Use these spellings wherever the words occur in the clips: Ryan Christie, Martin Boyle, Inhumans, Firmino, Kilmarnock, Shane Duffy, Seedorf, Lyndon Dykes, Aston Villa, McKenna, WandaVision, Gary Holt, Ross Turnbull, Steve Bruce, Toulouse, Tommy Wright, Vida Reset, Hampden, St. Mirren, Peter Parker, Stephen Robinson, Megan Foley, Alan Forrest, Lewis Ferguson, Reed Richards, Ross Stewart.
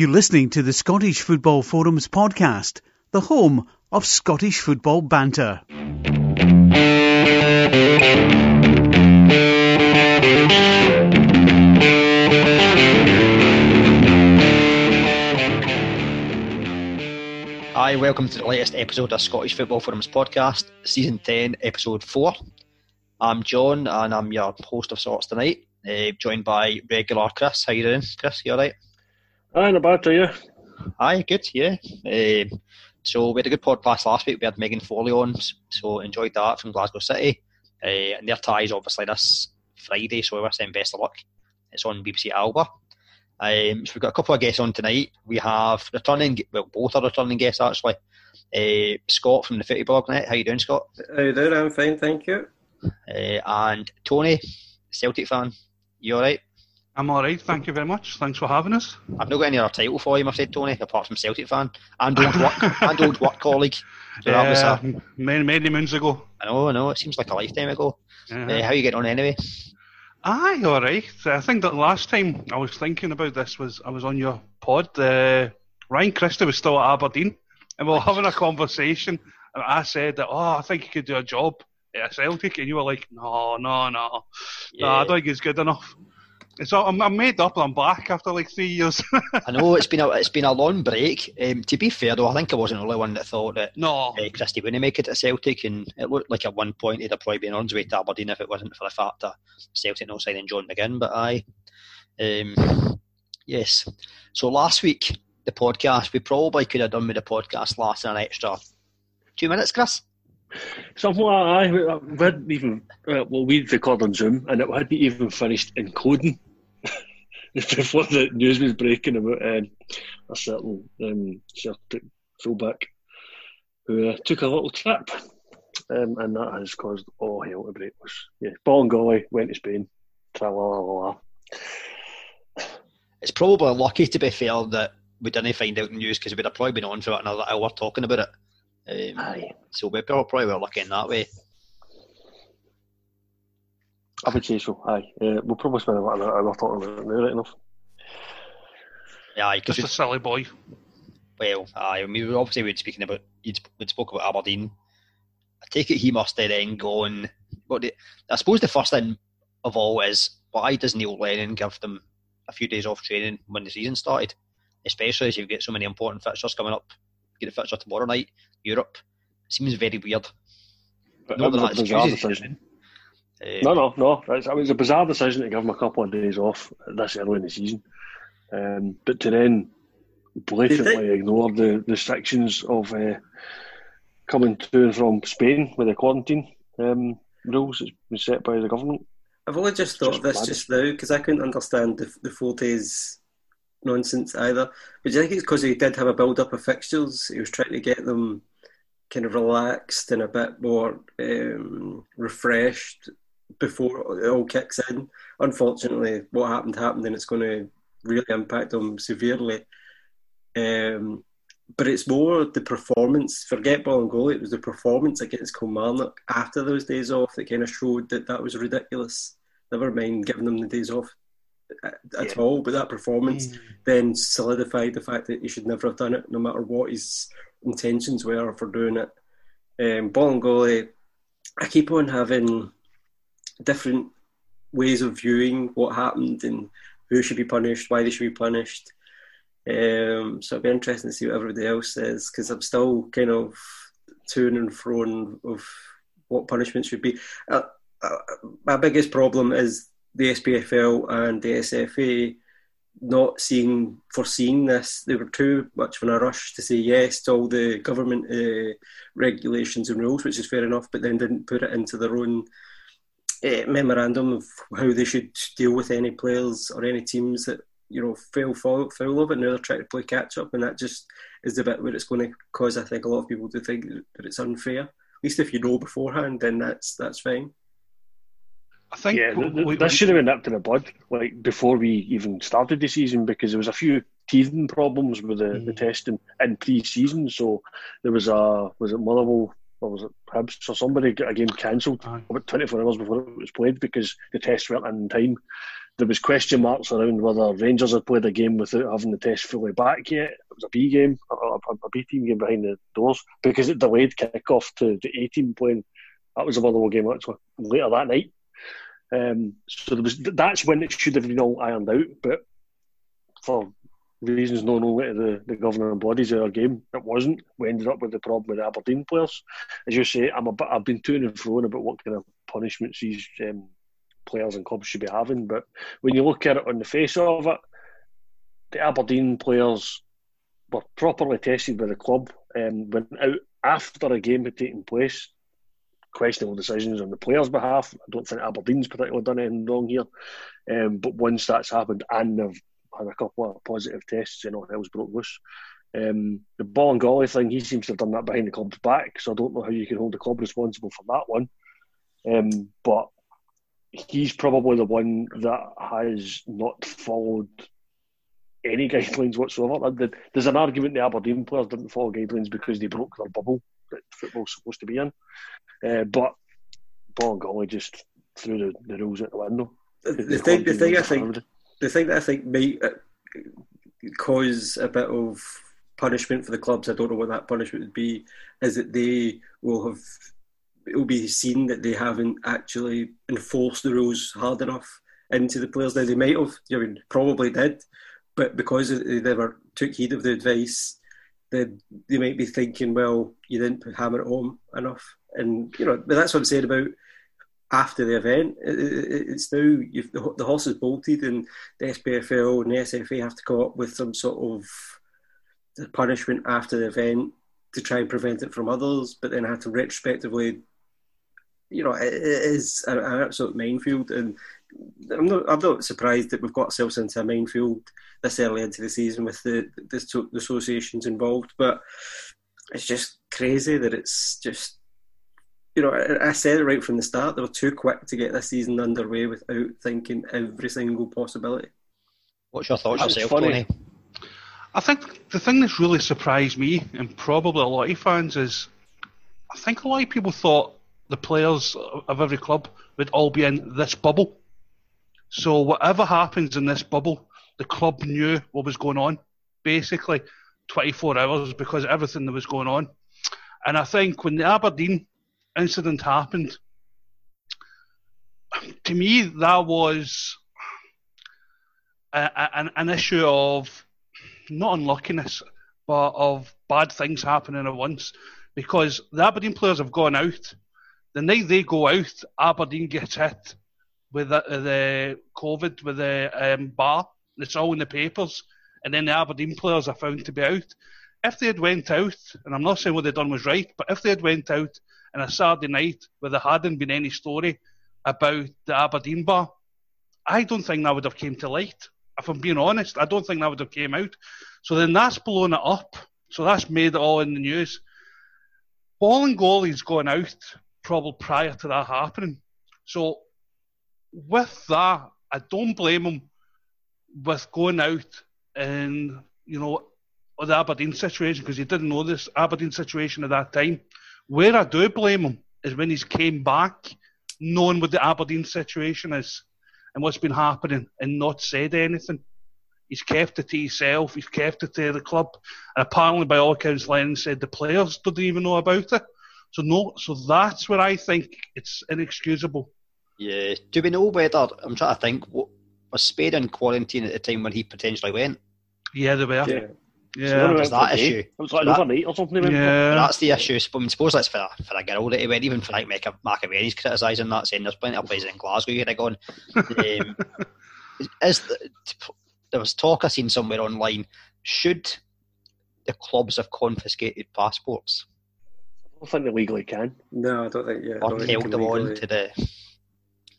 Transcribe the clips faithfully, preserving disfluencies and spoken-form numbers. You're listening to the Scottish Football Forums podcast, the home of Scottish football banter. Hi, welcome to the latest episode of Scottish Football Forums podcast, season ten, episode four. I'm John and I'm your host of sorts tonight, uh, joined by regular Chris. How you doing, Chris? You alright? Aye, not bad, are you? Aye, good, yeah. Uh, so we had a good podcast last week. We had Megan Foley on, so enjoyed that from Glasgow City. Uh, and their tie is obviously this Friday, so we were saying best of luck. It's on B B C Alba. Um, so we've got a couple of guests on tonight. We have returning, well, both are returning guests actually. Uh, Scott from the Footy Blog Net. How you doing, Scott? How you doing? I'm fine, thank you. Uh, and Tony, Celtic fan. You all right? I'm all right, thank you very much. Thanks for having us. I've not got any other title for you, I've said, Tony, apart from Celtic fan and old work, and old work colleague. So yeah, that was a, many many moons ago. I know, I know. It seems like a lifetime ago. Yeah. Uh, how are you getting on anyway? Aye, all right. I think that last time I was thinking about this was I was on your pod. Uh, Ryan Christie was still at Aberdeen, and we were having a conversation. And I said that, oh, I think he could do a job at Celtic, and you were like, no, no, no, yeah. no, I don't think he's good enough. And so I'm, I'm made up and I'm back after like three years. I know it's been a it's been a long break. Um, to be fair though, I think I wasn't the only one that thought that no. uh, Christie wouldn't make it at Celtic, and it looked like at one point he'd have probably been on his way to Aberdeen if it wasn't for the fact that Celtic not signing John McGinn. But aye, um, yes. So last week the podcast, we probably could have done with the podcast last an extra two minutes, Chris. Something like that. We hadn't even uh, well, we'd record on Zoom, and it hadn't even finished encoding before the news was breaking about um, a certain um, certain fullback who uh, took a little trip, um, and that has caused all hell to break loose. Yeah, Bolingoli went to Spain. Tra-la-la-la. It's probably lucky, to be fair, that we didn't find out the news, because we'd have probably been on for another hour talking about it. Um, Aye. So we probably were lucky in that way. I would say so. Aye, uh, we'll probably spend about an hour talking about it now, right enough. Yeah, just a silly boy. Well, aye. I mean, obviously we'd speaking about you'd we'd spoke about Aberdeen. I take it he must have then gone. What did, I suppose the first thing of all is, why does Neil Lennon give them a few days off training when the season started, especially as you've got so many important fixtures coming up? Get a fixture tomorrow night. Europe seems very weird. But no, it was a bizarre decision. Um, no, no, no. It's, I mean, it's a bizarre decision to give him a couple of days off this early in the season, um, but to then blatantly ignore the restrictions of uh, coming to and from Spain with the quarantine um, rules that's been set by the government. I've only just thought of this just now because I couldn't understand the, the four days. Nonsense either, but do you think it's because he did have a build-up of fixtures? He was trying to get them kind of relaxed and a bit more um, refreshed before it all kicks in. Unfortunately, what happened happened, and it's going to really impact them severely. Um, but it's more the performance. Forget Bolingoli, it was the performance against Kilmarnock after those days off that kind of showed that that was ridiculous. Never mind giving them the days off at yeah. all, but that performance mm. then solidified the fact that he should never have done it, no matter what his intentions were for doing it. Um, Bolingoli, I keep on having different ways of viewing what happened and who should be punished, why they should be punished. Um, so it'll be interesting to see what everybody else says, because I'm still kind of to and fro of what punishment should be. Uh, uh, my biggest problem is the S P F L and the S F A not seeing, foreseeing this. They were too much in a rush to say yes to all the government uh, regulations and rules, which is fair enough, but then didn't put it into their own uh, memorandum of how they should deal with any players or any teams that, you know, fell foul, foul of it. Now they're trying to play catch-up, and that just is the bit where it's going to cause, I think, a lot of people to think that it's unfair. At least if you know beforehand, then that's that's fine. I think yeah, we, we, this should have been nipped in the bud, like before we even started the season, because there was a few teething problems with the, mm. the testing in pre-season. So there was a was it Motherwell or was it Hibs or somebody got a game cancelled about twenty-four hours before it was played because the tests weren't in time. there was question marks around whether Rangers had played a game without having the test fully back yet. It was a B game, a, a, a B team game behind the doors, because it delayed kick-off to the A team playing. That was a Motherwell game actually later that night. Um, so there was, that's when it should have been all ironed out, but for reasons known only to the, the governing bodies of our game, it wasn't. We ended up with the problem with the Aberdeen players. As you say, I'm a bit, I've been to and fro about what kind of punishments these um, players and clubs should be having, but when you look at it on the face of it, the Aberdeen players were properly tested by the club and went out after a game had taken place. Questionable decisions on the players' behalf. I don't think Aberdeen's particularly done anything wrong here. Um, but once that's happened and they've had a couple of positive tests and all hell's broke loose. Um, the Bolingoli thing, he seems to have done that behind the club's back, so I don't know how you can hold the club responsible for that one. Um, but he's probably the one that has not followed any guidelines whatsoever. There's an argument the Aberdeen players didn't follow guidelines because they broke their bubble that football's supposed to be in. Uh, but Bolingoli just threw the, the rules out the window. The, the, the thing, the thing I think, the thing that I think might cause a bit of punishment for the clubs, I don't know what that punishment would be, is that they will have, it will be seen that they haven't actually enforced the rules hard enough into the players. Now they might have, I mean, probably did, but because they never took heed of the advice, then they might be thinking, well, you didn't hammer it home enough. And, you know, but that's what I'm saying about after the event. It, it, it's now, you've, the, the horse is bolted and the S P F L and the S F A have to come up with some sort of punishment after the event to try and prevent it from others, but then have to retrospectively, you know, it, it is an absolute minefield. And I'm not, I'm not surprised that we've got ourselves into a minefield this early into the season with the, the, the associations involved, but it's just crazy that it's just, you know, I said it right from the start, they were too quick to get this season underway without thinking every single possibility. What's your thoughts yourself, Tony? I think the thing that's really surprised me, and probably a lot of fans, is I think a lot of people thought the players of every club would all be in this bubble. So whatever happens in this bubble, the club knew what was going on, basically, twenty-four hours, because of everything that was going on. And I think when the Aberdeen incident happened, to me that was a, a, an issue of not unluckiness but of bad things happening at once, because the Aberdeen players have gone out. The night they go out, Aberdeen gets hit with the, the COVID, with the um, bar. It's all in the papers, and then the Aberdeen players are found to be out. If they had went out, and I'm not saying what they'd done was right, but if they had went out on a Saturday night where there hadn't been any story about the Aberdeen bar, I don't think that would have came to light. If I'm being honest, I don't think that would have came out. So then that's blown it up. So that's made it all in the news. Bolingoli's gone out probably prior to that happening. So with that, I don't blame him with going out and, you know, the Aberdeen situation, because he didn't know this Aberdeen situation at that time. Where I do blame him is when he's came back, knowing what the Aberdeen situation is and what's been happening, and not said anything. He's kept it to himself, he's kept it to the club, and apparently by all accounts Lennon said the players didn't even know about it. So no, so that's where I think it's inexcusable. Yeah, do we know whether, I'm trying to think, was Spain in quarantine at the time when he potentially went? Yeah, they were. Yeah. Yeah, so there's that issue. It was like so overnight or something. Yeah. That's the issue. I mean, suppose that's for a, for a girl that he went, even for like McAvaney's criticising that, saying there's plenty of places in Glasgow you could have gone. um, is the, there was talk I seen somewhere online, should the clubs have confiscated passports? I don't think they legally can. No, I don't think, yeah. Or held them legally on to the,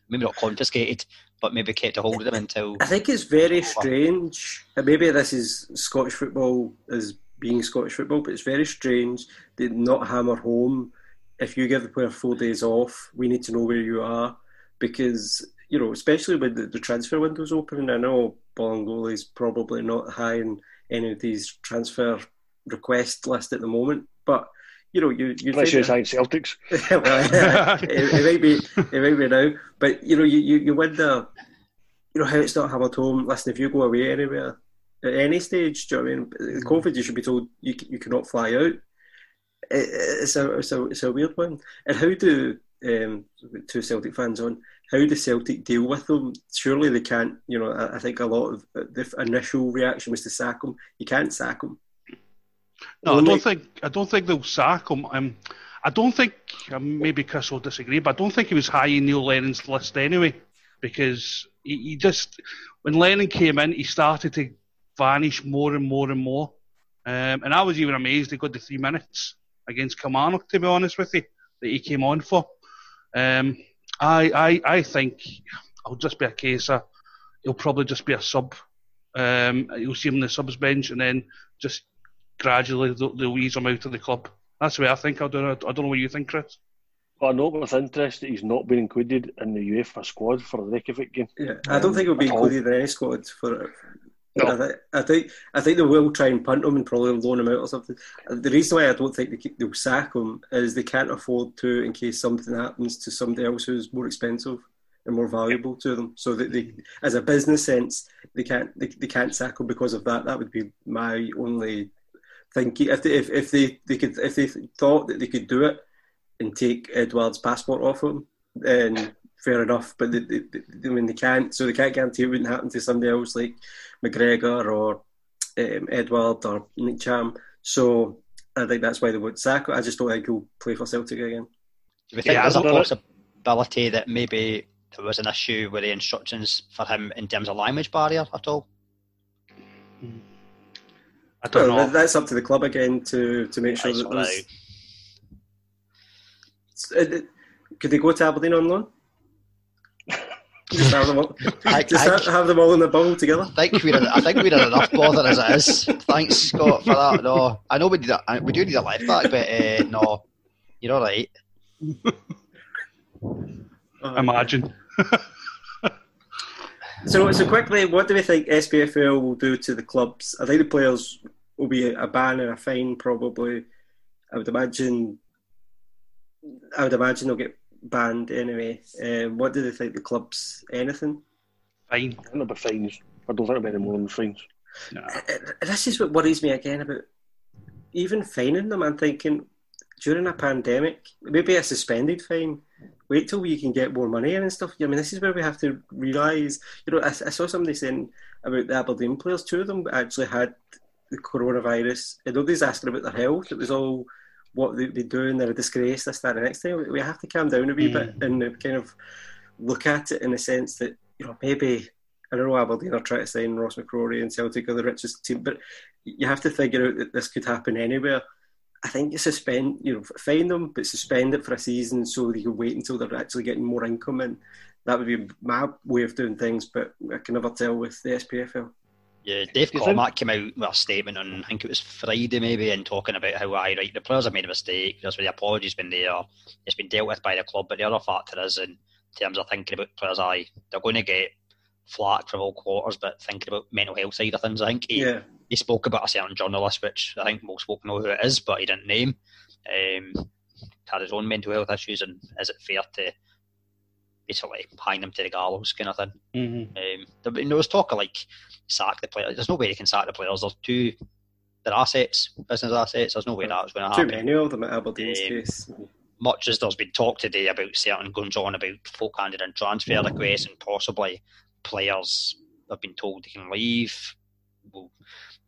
maybe not confiscated, but maybe kept a hold of them until... I think it's very strange, and maybe this is Scottish football as being Scottish football, but it's very strange they not hammer home, if you give the player four days off, we need to know where you are, because, you know, especially when the, the transfer window's open, and I know Bolingoli's probably not high in any of these transfer request list at the moment, but... You know, you you unless you're saying Celtics. Well, it, it might be, it might be now. But you know, you you, you wonder you know, how it's not hammered home. Listen, if you go away anywhere, at any stage, do you know what I mean? COVID, you should be told you you cannot fly out. It, it's, a, it's, a, it's a weird one. And how do, um, two Celtic fans on, how do Celtic deal with them? Surely they can't, you know, I, I think a lot of the initial reaction was to sack them. You can't sack them. No, Only... I don't think I don't think they'll sack him. Um, I don't think, um, maybe Chris will disagree, but I don't think he was high in Neil Lennon's list anyway, because he, he just, when Lennon came in, he started to vanish more and more and more. Um, and I was even amazed he got the three minutes against Kilmarnock, to be honest with you, that he came on for. Um, I, I I think it'll just be a case of, he'll probably just be a sub. Um, you'll see him on the subs bench and then just gradually they'll, they'll ease him out of the club. That's the way I think. I don't, I don't know what you think, Chris. Well, I know with interest that he's not been included in the UEFA squad for the Reykjavik game. Yeah, I don't um, think he'll be included all. in any squad for it. No. I, th- I think I think they will try and punt him and probably loan him out or something. The reason why I don't think they, they'll sack him is they can't afford to in case something happens to somebody else who's more expensive and more valuable to them. So that they, as a business sense, they can't they, they can't sack him because of that. That would be my only thinking. If they if, if they, they could if they thought that they could do it and take Edward's passport off him, then fair enough, but they, they, they, I mean, they can't, so they can't guarantee it wouldn't happen to somebody else like McGregor or um, Edward or Nick Cham. So I think that's why they would sack. I just don't think he'll play for Celtic again. Do we think yeah, there's a possibility that maybe there was an issue with the instructions for him in terms of language barrier at all? I don't well, know. That's up to the club again to, to make sure that there's... Right. Could they go to Aberdeen on loan? Just have them all, I, just I, have, have them all in the bubble together. I think we're in, I think we're in enough bother as it is. Thanks, Scott, for that. No, I know we do, we do need a left back, but uh, no, you're all right. Imagine. so, so quickly, what do we think S P F L will do to the clubs? I think the players will be a ban and a fine, probably. I would imagine. I would imagine they'll get banned anyway. Um, what do they think the clubs? Anything? Fine. I don't know about fines. I don't think about any more than fines. No. This is what worries me again about even fining them. I'm thinking during a pandemic, maybe a suspended fine. Wait till you can get more money in and stuff. I mean, this is where we have to realise. You know, I, I saw somebody saying about the Aberdeen players. Two of them actually had the coronavirus, and nobody's asking about their health. It was all what they, they do, and they're a disgrace, this, that, and the next thing. We have to calm down a wee mm. bit and kind of look at it in the sense that, you know, maybe, I don't know, Aberdeen are trying to sign Ross McCrorie and Celtic are the richest team, but you have to figure out that this could happen anywhere. I think you suspend, you know, fine them, but suspend it for a season so they can wait until they're actually getting more income in. That would be my way of doing things, but I can never tell with the S P F L. Yeah, Dave Cormack came out with a statement on, I think it was Friday maybe, and talking about how I right, the players have made a mistake, there's been the apologies been there, it's been dealt with by the club, but the other factor is in terms of thinking about players, aye, they're going to get flack from all quarters, but thinking about mental health side of things, I think he, yeah. he spoke about a certain journalist, which I think most folk know who it is, but he didn't name, um, had his own mental health issues, and is it fair to basically hang them to the gallows kind of thing. Mm-hmm. Um, there, there was talk of like sack the players. There's no way they can sack the players. There's two, they're assets, business assets. There's no way that's going to happen. Too many of them at Aberdeen's um, case. Much as there's been talk today about certain goings on about folk handed in transfer mm-hmm. requests and possibly players have been told they can leave. We'll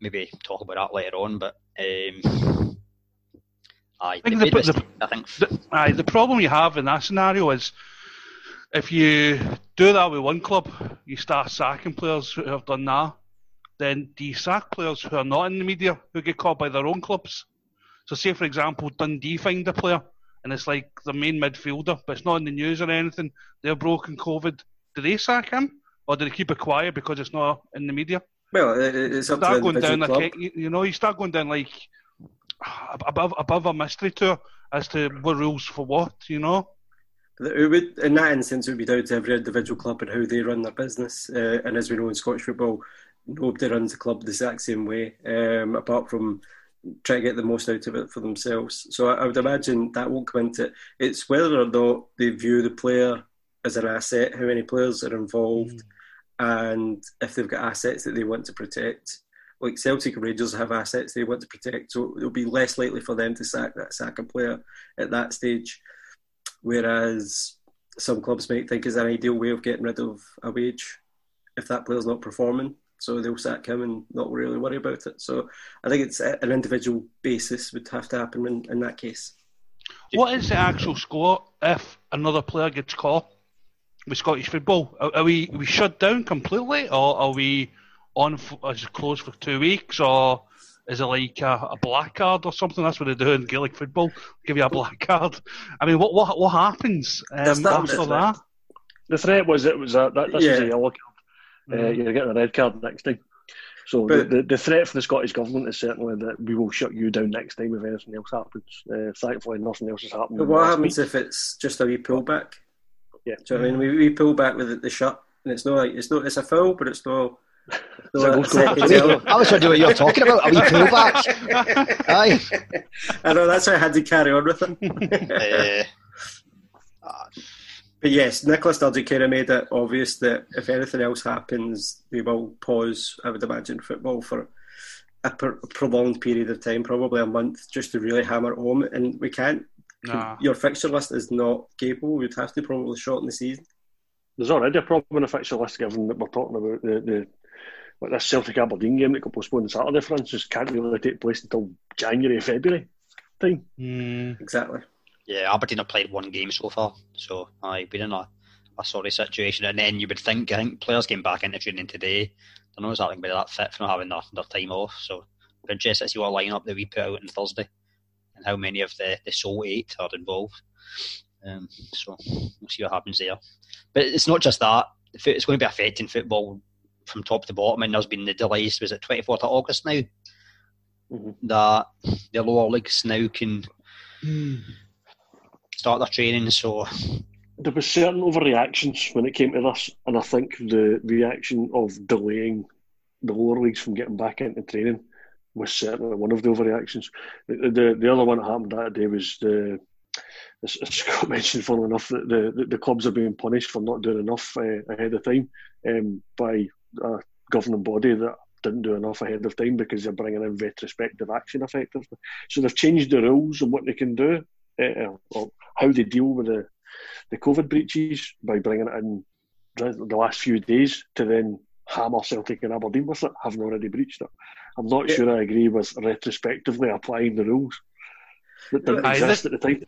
maybe talk about that later on, but um, aye, I think the, the, I think the, aye, the problem you have in that scenario is if you do that with one club, you start sacking players who have done that, then do you sack players who are not in the media, who get caught by their own clubs? So say, for example, Dundee find a player, and it's like the main midfielder, but it's not in the news or anything, they're broken COVID. Do they sack him? Or do they keep it quiet because it's not in the media? Well, it's up to the individual club. Like, you know, you start going down like above, above a mystery tour as to what rules for what, you know? It would, in that instance, it would be down to every individual club and how they run their business. Uh, and as we know in Scottish football, nobody runs a club the exact same way, um, apart from trying to get the most out of it for themselves. So I, I would imagine that won't come into it. It's whether or not they view the player as an asset, how many players are involved, mm. and if they've got assets that they want to protect, like Celtic and Rangers have assets they want to protect, so it'll be less likely for them to sack that sack a player at that stage, whereas some clubs might think is an ideal way of getting rid of a wage if that player's not performing, so they'll sack him and not really worry about it. So I think it's an individual basis would have to happen in, in that case. What is the actual score if another player gets caught with Scottish football? Are, are we are we shut down completely, or are we on as closed for two weeks, or is it like a, a black card or something? That's what they do in Gaelic football. Give you a black card. I mean, what what what happens um, after that, that? The threat was it was a that this yeah. is a yellow card. Mm. Uh, you're getting a red card next time. So but, the, the threat from the Scottish government is certainly that we will shut you down next time if anything else happens. Uh, thankfully, nothing else has happened. But what happens week. if it's just a wee pullback? Yeah, do you know what I mean? We, we pull back with the shut, and it's not like it's not it's a foul, but it's not. It's not a a I was trying to do what you're talking about. A wee pullback. Aye, I know that's why I had to carry on with it. uh, But yes, Nicola Sturgeon kind of made it obvious that if anything else happens, they will pause, I would imagine, football for a per- prolonged period of time, probably a month, just to really hammer home. And we can't. Nah. Your fixture list is not capable. We'd have to probably shorten the season. There's already a problem in the fixture list, given that we're talking about the, the like this Celtic Aberdeen game that got postponed on Saturday, for instance, can't really take place until January, February time. Mm. Exactly. Yeah, Aberdeen have played one game so far, so I've been in a, a sorry situation. And then you would think, I think players came back into training today. They're not exactly going to be that fit for not having their, their time off. So we're interested to see what lineup that we put out on Thursday and how many of the, the sole eight are involved. Um, so we'll see what happens there. But it's not just that. It's going to be affecting football from top to bottom. And there's been the delays, was it twenty-fourth of August now? Mm-hmm. That the lower leagues now can... Mm. start their training, so... There was certain overreactions when it came to this, and I think the reaction of delaying the lower leagues from getting back into training was certainly one of the overreactions. The the, the other one that happened that day was, the, as Scott mentioned, funnily enough, that the, the, the clubs are being punished for not doing enough uh, ahead of time um, by a governing body that didn't do enough ahead of time because they're bringing in retrospective action effectively. So they've changed the rules and what they can do. Uh, or how they deal with the, the COVID breaches by bringing it in the last few days to then hammer Celtic and Aberdeen with it, having already breached it. I'm not yeah. sure I agree with retrospectively applying the rules that didn't Aye, exist that, at the time.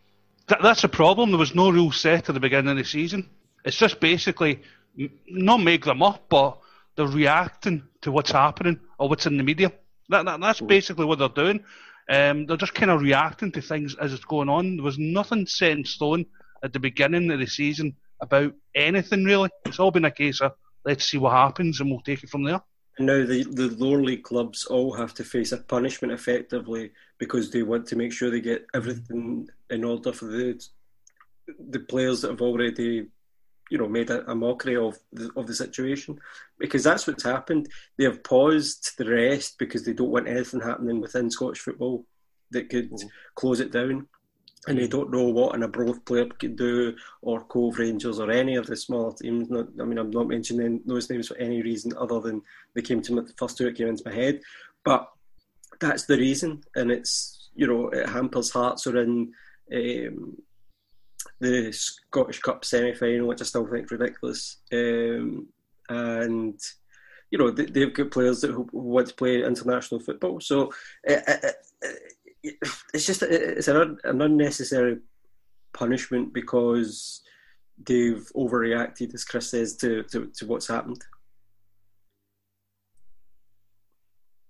That, that's a problem. There was no rule set at the beginning of the season. It's just basically not make them up, but they're reacting to what's happening or what's in the media. That, that That's basically what they're doing. Um, they're just kind of reacting to things as it's going on. There was nothing set in stone at the beginning of the season about anything, really. It's all been a case of, let's see what happens and we'll take it from there. And now the, the lower league clubs all have to face a punishment, effectively, because they want to make sure they get everything in order for the the players that have already, you know, made a, a mockery of the, of the situation. Because that's what's happened. They have paused the rest because they don't want anything happening within Scottish football that could oh. close it down. And they don't know what an abroad player could do, or Cove Rangers, or any of the smaller teams. Not, I mean, I'm not mentioning those names for any reason other than they came to me, the first two that came into my head. But that's the reason. And it's, you know, it hampers Hearts are in... Um, the Scottish Cup semi-final, which I still think is ridiculous. Um, and, you know, they, they've got players that want to play international football. So it, it, it's just it's an, an unnecessary punishment because they've overreacted, as Chris says, to, to, to what's happened.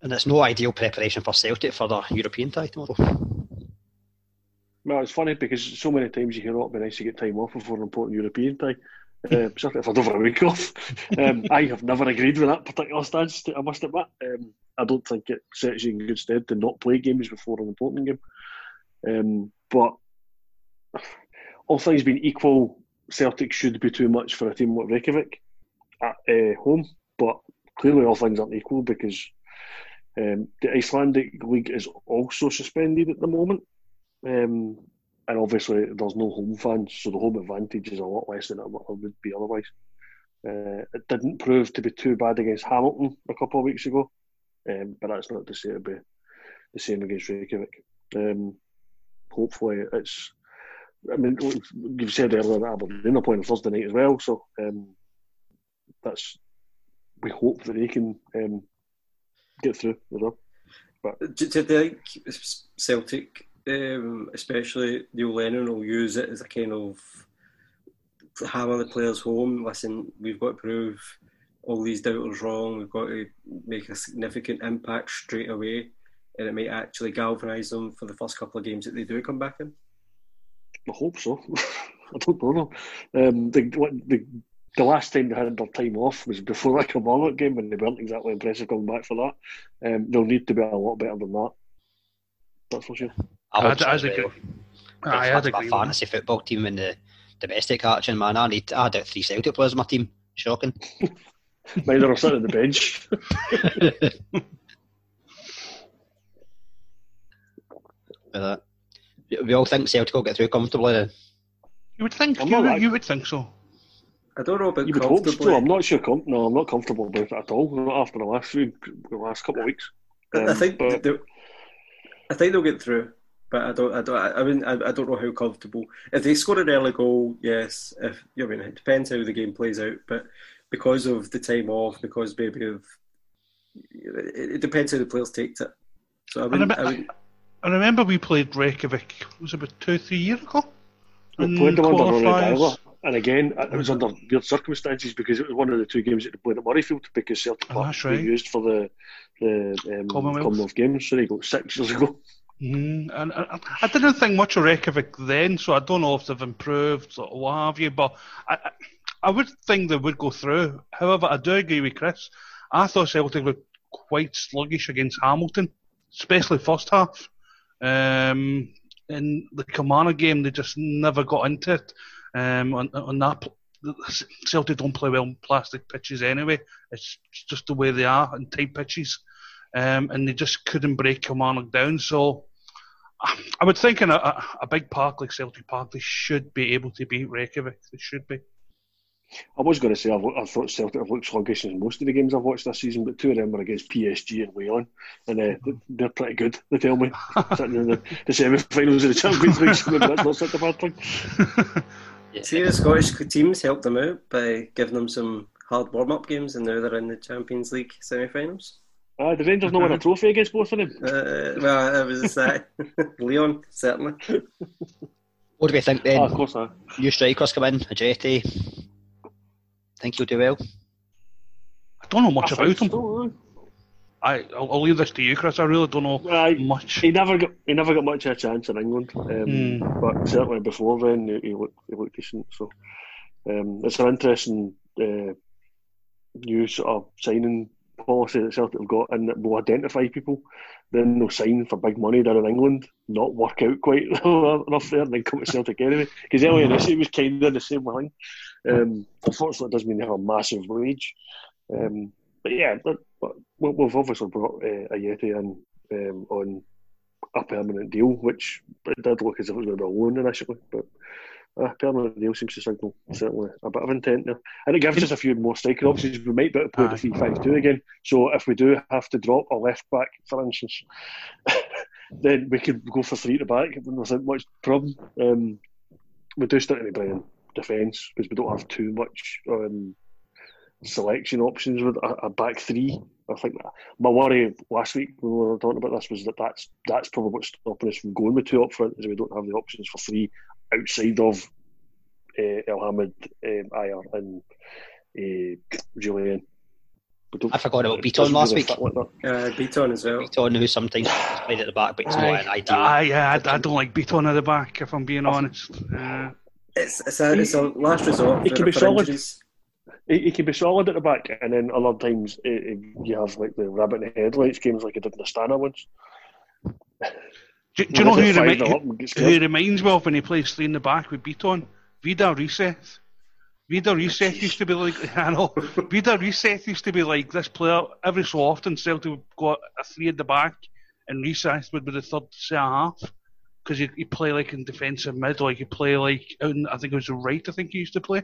And it's no ideal preparation for Celtic for their European tie tomorrow. Well, it's funny because so many times you hear, oh, it'd be nice to get time off before an important European tie. Uh, certainly if I'd over a week off. Um, I have never agreed with that particular stance, I must admit. Um, I don't think it sets you in good stead to not play games before an important game. Um, but all things being equal, Celtic should be too much for a team like Reykjavik at uh, home. But clearly all things aren't equal because um, the Icelandic League is also suspended at the moment. Um, and obviously there's no home fans, so the home advantage is a lot less than it would be otherwise. Uh, it didn't prove to be too bad against Hamilton a couple of weeks ago, um, but that's not to say it'll be the same against Reykjavik. Um, hopefully it's... I mean, you've said earlier that Aberdeen are playing on Thursday night as well, so um, that's... we hope that they can um, get through as well. But do, do they think Celtic, um, especially Neil Lennon, will use it as a kind of hammer the players home? Listen, we've got to prove all these doubters wrong. We've got to make a significant impact straight away, and it might actually galvanise them for the first couple of games that they do come back in. I hope so. I don't know. Um, the, the, the last time they had their time off was before that Kilmarnock game, and they weren't exactly impressive coming back for that. Um, they'll need to be a lot better than that. That's for sure. I would I, so I, I, I, I agree. My fantasy football team in the domestic action, man. I need. I had three Celtic players on my team. Shocking. Mine are all sitting on the bench. That. We all think Celtic will get through comfortably then. You would think. You, like, you would think so. I don't know about you comfortably. Would hope so. I'm not sure. Com- no, I'm not comfortable about it at all. Not after the last few, the last couple of weeks. Um, I think. But... I think they'll get through, but I don't. I don't. I mean, I, I don't know how comfortable. If they score an early goal, yes. If you know, I mean, it depends how the game plays out. But because of the time off, because maybe of, it, it depends how the players take it. So I mean, I, I, mean, I remember we played Reykjavik. It was about two, three years ago. We played them under Ronnie. And again, it was under weird circumstances because it was one of the two games that they played at Murrayfield because Celtic oh, Park right. used for the, the um, Commonwealth. Commonwealth Games. So they got six years ago. Mm, and, and I didn't think much of Reykjavik then, so I don't know if they've improved or what have you, but I, I would think they would go through. However, I do agree with Chris. I thought Celtic looked quite sluggish against Hamilton, especially first half. Um, in the Kilmarnock game, they just never got into it. Um, on, on that, Celtic don't play well on plastic pitches anyway. It's just the way they are on tight pitches, um, and they just couldn't break Kilmarnock down. So I would think in a, a big park like Celtic Park, they should be able to beat Reykjavik. They should be. I was going to say I've, I thought Celtic have looked sluggish in most of the games I've watched this season, but two of them were against P S G and Leon, and uh, they're pretty good. They tell me sitting in the, the semi-finals of the Champions League, so that's not such a bad thing. Yeah. See, the Scottish teams helped them out by giving them some hard warm-up games, and now they're in the Champions League semi-finals. Ah, uh, the Rangers not won a trophy against both of them. Uh, well, it was that Leon certainly. What do we think then? Ah, of course, so. New strikers come in, Ajeti. Think he'll do well? I don't know much I about him. So. I I'll, I'll leave this to you, Chris. I really don't know I, much. He never got he never got much of a chance in England, um, mm. but certainly before then he, he looked he looked decent. So um, it's an interesting uh, new sort of signing policy that Celtic have got, and that will identify people, then they'll sign for big money down in England, not work out quite enough there, and then come to Celtic anyway. Because earlier this year it was kind of the same thing. Um, unfortunately, it doesn't mean they have a massive wage. Um, but yeah, but, but we've obviously brought uh, Ajeti in um, on a permanent deal, which it did look as if it was going to be a loan initially, but a permanent deal seems to signal certainly a bit of intent there. And it gives us a few more striker options. We might be able to play the three five two again. So if we do have to drop a left back, for instance, then we could go for three to back without much problem. Um, we do start to be playing defence because we don't have too much um, selection options with a, a back three. I think that, my worry last week when we were talking about this was that that's, that's probably what's stopping us from going with two up front, is we don't have the options for three outside of uh, El Hamid, um, Ayer and uh, Jullien. I forgot about Beaton last week. Like uh, Beaton as well. Beaton, who sometimes played at the back, but it's not an ideal. I, yeah, I, I don't like Beaton at the back, if I'm being honest. Uh, It's, it's, a, it's a last resort. He can be solid. He, he can be solid at the back, and then other times it, it, you have like the rabbit in the headlights games, like he did in the Stana once. Do, do you know who, remi- who, who he reminds me of when he plays three in the back with Beaton? Vida Reset. Vida Reset used to be like I know. Vida Reset used to be like this player. Every so often, Celtic would got a three at the back, and Reset would be the third set half. Because you play like in defensive mid, like you play like out in, I think it was the right. I think he used to play,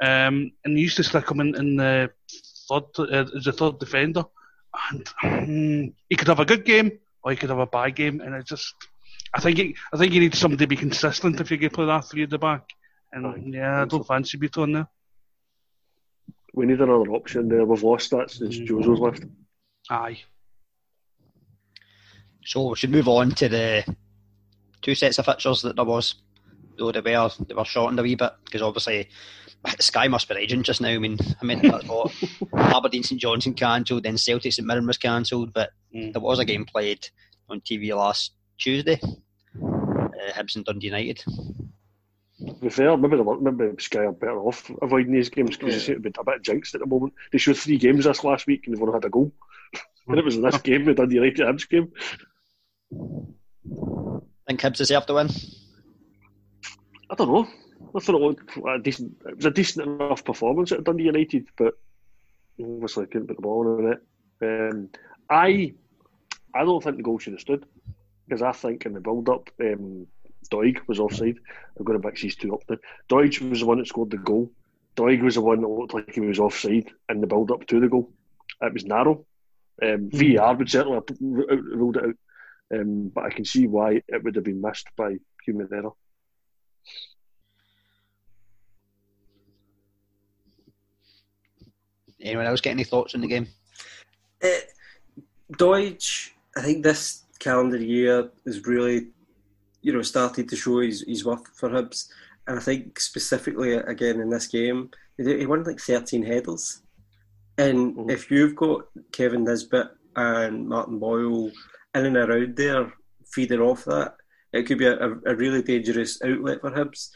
Um, and he used to stick him in, in the third uh, as a third defender, and um, he could have a good game or he could have a bad game. And it just, I think, it, I think you need somebody to be consistent if you're going to play that three at the back. And I yeah, I don't so. fancy Beaton there. We need another option there. We've lost that since mm. Jozo's left. Aye. So we should move on to the two sets of fixtures that there was. Though they were they were shortened a wee bit because obviously Sky must be raging just now. I mean, I mean that's what Aberdeen Saint Johnson cancelled, then Celtic Saint Mirren was cancelled, but mm. there was a game played on T V last Tuesday. Uh, Hibs and Dundee United. To be fair, maybe they weren't, maybe Sky are better off avoiding these games because yeah. they seem to be a bit jinxed at the moment. They showed three games this last week and they've only had a goal. And it was in this game, the Dundee United Hibs game. Think Hibs deserve to win? I don't know. I thought it looked a decent, it was a decent enough performance at Dundee United, but obviously couldn't put the ball in it. Um, I, I don't think the goal should have stood because I think in the build-up, um, Doig was offside. I've got to mix these two up now. Doig was the one that scored the goal. Doig was the one that looked like he was offside in the build-up to the goal. It was narrow. Um, V A R would certainly have ruled it out, um, but I can see why it would have been missed by human error. Anyone else get any thoughts on the game? Uh, Doig, I think this calendar year has really, you know, started to show his, his worth for Hibs, and I think specifically again in this game, he won like thirteen headers. And mm-hmm. if you've got Kevin Nisbet and Martin Boyle in and around there feeding off that, it could be a, a really dangerous outlet for Hibs.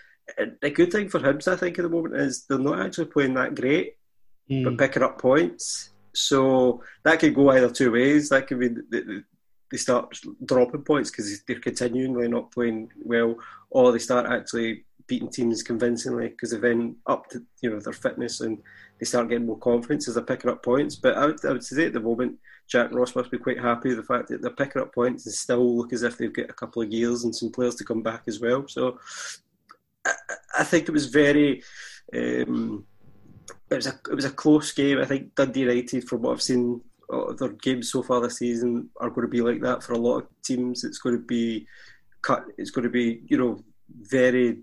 A good thing for Hibs, I think, at the moment is they're not actually playing that great, mm. but picking up points. So that could go either two ways. That could be that they start dropping points because they're continually not playing well, or they start actually beating teams convincingly because they've then upped, you know, their fitness and they start getting more confidence as they're picking up points. But I would, I would say at the moment, Jack and Ross must be quite happy with the fact that they're picking up points and still look as if they've got a couple of years and some players to come back as well. So I, I think it was very, um, it was a it was a close game. I think Dundee United, from what I've seen, their games so far this season are going to be like that for a lot of teams. It's going to be cut. It's going to be, you know, very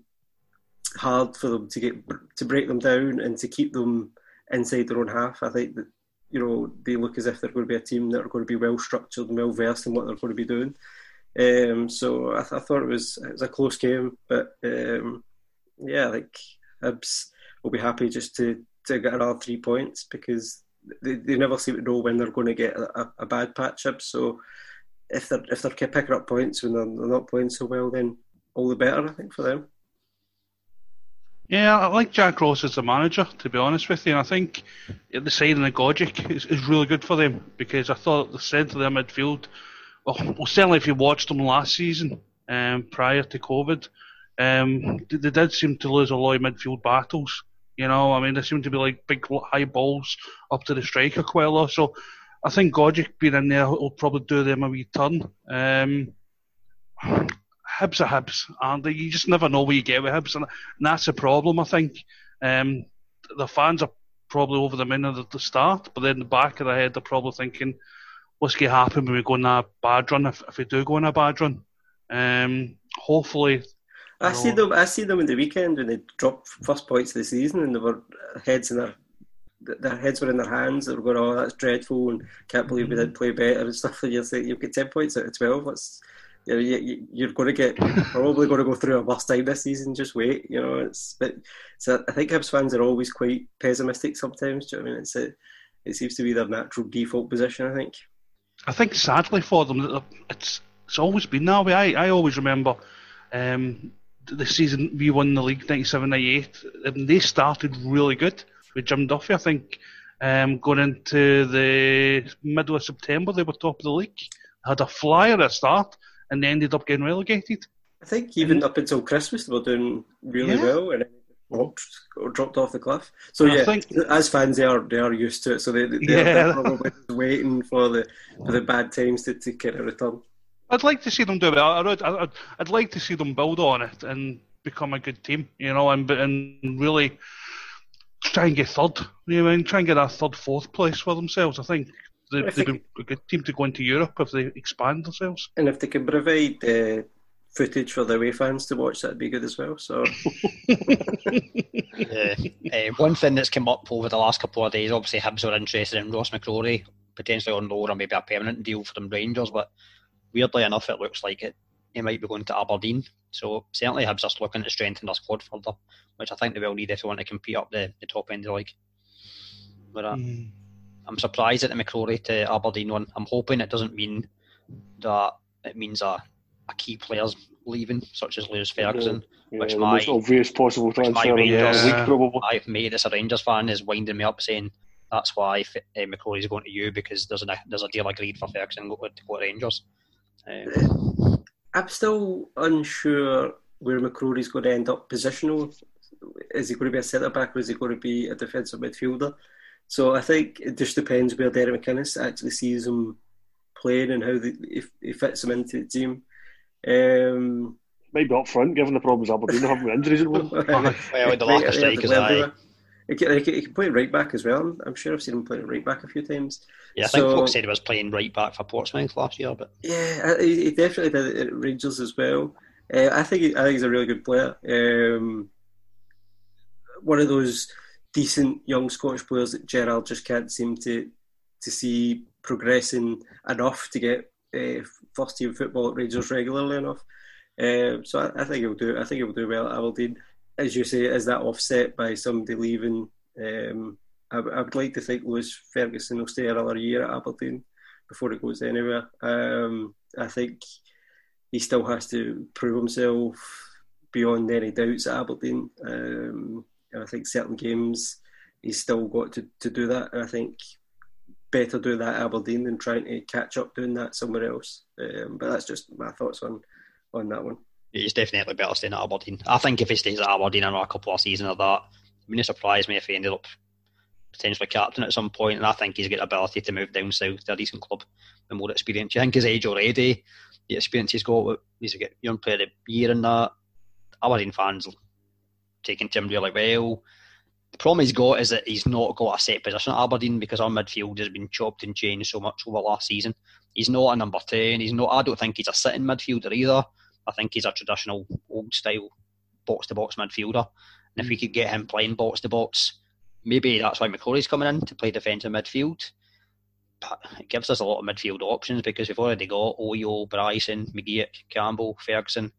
hard for them to get to break them down and to keep them inside their own half. I think that, you know, they look as if they're going to be a team that are going to be well structured and well versed in what they're going to be doing. Um, so I, th- I thought it was it was a close game, but um, yeah, like Hibs will be happy just to, to get another three points because they, they never seem to know when they're going to get a, a bad patch up. So if they're if they're picking up points when they're, they're not playing so well, then all the better, I think, for them. Yeah, I like Jack Ross as the manager, to be honest with you, and I think the signing of Gogic is, is really good for them because I thought the centre of their midfield, well, well certainly if you watched them last season, um, prior to COVID, um, they, they did seem to lose a lot of midfield battles. You know, I mean, they seemed to be like big high balls up to the striker quite a lot. So I think Gogic being in there will probably do them a wee turn. Um, Hibs are Hibs, aren't they? You just never know what you get with Hibs, and that's a problem, I think. Um, the fans are probably over the moon at the start, but then in the back of the head, they're probably thinking, what's going to happen when we go on a bad run, if, if we do go on a bad run? Um, hopefully... I know. see them I see them in the weekend when they dropped first points of the season and they were heads in their... Their heads were in their hands. They were going, oh, that's dreadful, and can't believe we didn't play better and stuff. And you're saying, you'll get ten points out of twelve. That's... You know, you, you're going to get probably going to go through a worst time this season. Just wait, you know. It's but so I think Hibs fans are always quite pessimistic sometimes. Do you know what I mean? It's a, it seems to be their natural default position. I think. I think sadly for them, it's it's always been that way. I, I always remember um, the season we won the league ninety-seven ninety-eight, and they started really good with Jim Duffy. I think um, going into the middle of September, they were top of the league. Had a flyer at start. And they ended up getting relegated. I think even and, up until Christmas they were doing really yeah. well, and then dropped off the cliff. So and yeah, think, as fans they are they are used to it, so they they're, yeah. they're probably waiting for the for the bad times to, to kind of return. I'd like to see them do it. I, I'd, I'd I'd like to see them build on it and become a good team, you know, and and really try and get third. You know, and try and get that third, fourth place for themselves. I think they, they've been a good team to go into Europe if they expand themselves. And if they can provide uh, footage for the away fans to watch, that'd be good as well. So, uh, uh, one thing that's come up over the last couple of days, obviously Hibs are interested in Ross McCrorie, potentially on loan or maybe a permanent deal for them Rangers, but weirdly enough, it looks like it. He might be going to Aberdeen. So certainly Hibs are looking to strengthen their squad further, which I think they will need if they want to compete up the, the top end of the league. But uh, mm. I'm surprised at the McCrorie to Aberdeen one. I'm hoping it doesn't mean that it means a, a key player's leaving, such as Lewis Ferguson, yeah, yeah, which my most obvious possible transfer in the league probably. I've made as a Rangers fan is winding me up saying that's why uh, McCrorie's going to you because there's, an, there's a deal agreed for Ferguson to go to Rangers. Um, I'm still unsure where McCrorie's going to end up positional. Is he going to be a centre-back or is he going to be a defensive midfielder? So I think it just depends where Derek McInnes actually sees him playing and how the, if he fits him into the team. Um, Maybe up front, given the problems Aberdeen having injuries at one. Well, the lack of strikers, aye. He can, he can play right back as well. I'm sure I've seen him playing right back a few times. Yeah, I so, think Fox said he was playing right back for Portsmouth last year. But yeah, he definitely did it at Rangers as well. Uh, I think he, I think he's a really good player. Um, one of those decent young Scottish players that Gerrard just can't seem to to see progressing enough to get uh, first team football at Rangers regularly enough. Uh, so I, I think he'll do. I think he'll do well at Aberdeen. As you say, is that offset by somebody leaving? Um, I, I would like to think Lewis Ferguson will stay another year at Aberdeen before it goes anywhere. Um, I think he still has to prove himself beyond any doubts at Aberdeen. Um, and I think certain games he's still got to, to do that. And I think better do that at Aberdeen than trying to catch up doing that somewhere else. Um, but that's just my thoughts on, on that one. He's definitely better staying at Aberdeen. I think if he stays at Aberdeen another couple of seasons or that, it wouldn't surprise me if he ended up potentially captain at some point. And I think he's got the ability to move down south to a decent club with more experience. I think his age already, the experience he's got, he's got young player of the year and that. Aberdeen fans taking to him really well. The problem he's got is that he's not got a set position at Aberdeen because our midfield has been chopped and changed so much over last season. He's not a number ten. He's not. I don't think he's a sitting midfielder either. I think he's a traditional old-style box-to-box midfielder. And if we could get him playing box-to-box, maybe that's why McCrorie's coming in, to play defensive midfield. But it gives us a lot of midfield options because we've already got Oyo, Bryson, McGeoch, Campbell, Ferguson.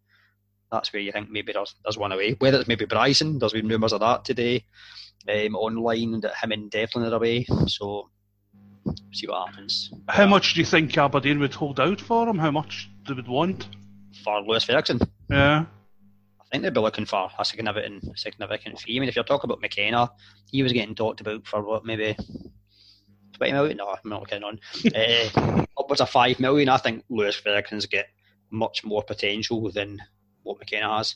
That's where you think maybe there's, there's one away. Whether it's maybe Bryson, there's been rumours of that today um, online, that him and Devlin are away. So, see what happens. How much do you think Aberdeen would hold out for him? How much they would want? For Lewis Ferguson. Yeah. I think they'd be looking for a significant, significant fee. I mean, if you're talking about McKenna, he was getting talked about for what, maybe twenty million? No, I'm not looking on. uh, upwards of five million. I think Lewis Ferguson's got much more potential than what McKenna has.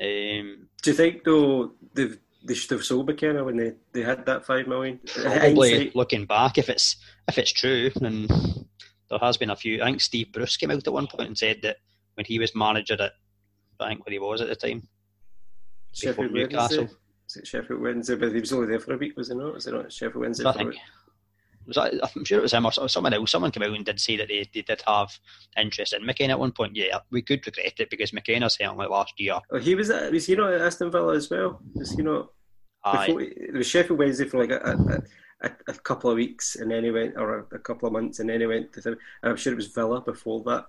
Um, Do you think, though, they've, they should have sold McKenna when they, they had that five million? Probably, looking back, if it's, if it's true, and there has been a few. I think Steve Bruce came out at one point and said that when he was manager at, I think where he was at the time, Sheffield Wednesday. Is it Sheffield Wednesday? But he was only there for a week, was he not? Was it not Sheffield Wednesday? I think, was that, I'm sure it was him or someone else. Someone came out and did say that they, they did have interest in McKenna at one point. Yeah, we could regret it because McKenna certainly last year. Oh, he was at, was he not at Aston Villa as well? Was he not? Aye. It was Sheffield Wednesday for like a, a, a couple of weeks and then he went, or a, a couple of months and then he went to, and I'm sure it was Villa before that.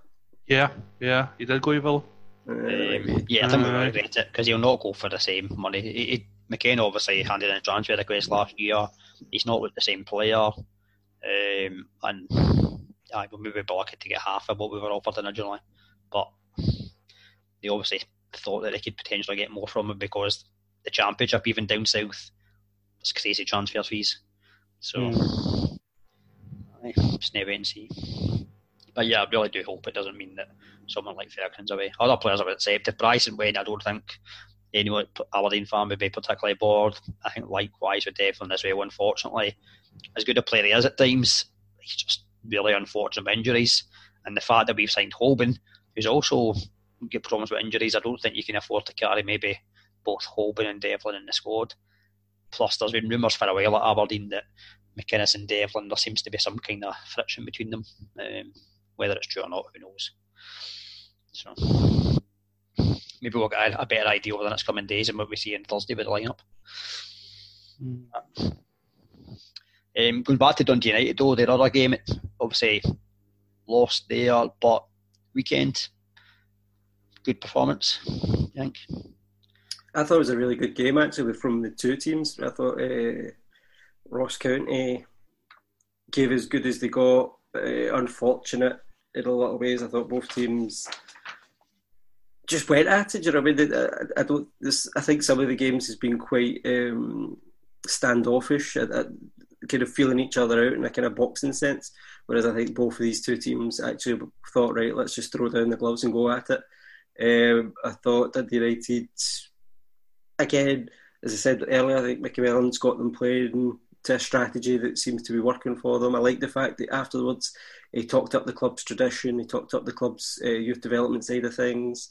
Yeah, yeah, he did go evil. Um, yeah, I think we regret it because he'll not go for the same money. He, he, McKenna obviously handed in a transfer request last year. He's not with the same player, um, and yeah, we maybe be lucky to get half of what we were offered originally. But they obviously thought that they could potentially get more from him because the Championship, even down south, it's crazy transfer fees. So mm. I just never wait and see. But yeah, I really do hope it doesn't mean that someone like Ferguson's away. Other players have accepted. Bryson went, I don't think anyone at Aberdeen fan would be particularly bored. I think likewise with Devlin as well, unfortunately. As good a player he is at times, he's just really unfortunate with injuries. And the fact that we've signed Holborn, who's also got problems with injuries, I don't think you can afford to carry maybe both Holborn and Devlin in the squad. plus there's been rumours for a while at Aberdeen that McKenna and Devlin, there seems to be some kind of friction between them. Um, whether it's true or not, who knows? So maybe we'll get a, a better idea over the next coming days and what we see on Thursday with the lineup. Mm. Um, going back to Dundee United though, their other game, it obviously lost there, but weekend, good performance, I think. I thought it was a really good game actually from the two teams. I thought uh, Ross County gave as good as they got. Uh, unfortunate in a lot of ways. I thought both teams just went at it. You know, I mean, I, I don't. This, I think some of the games has been quite um, standoffish, I, I, kind of feeling each other out in a kind of boxing sense. Whereas I think both of these two teams actually thought, right, let's just throw down the gloves and go at it. Um, I thought that the United, again, as I said earlier, I think Mickey Mellon's got them playing to a strategy that seems to be working for them. I like the fact that afterwards he talked up the club's tradition, he talked up the club's uh, youth development side of things.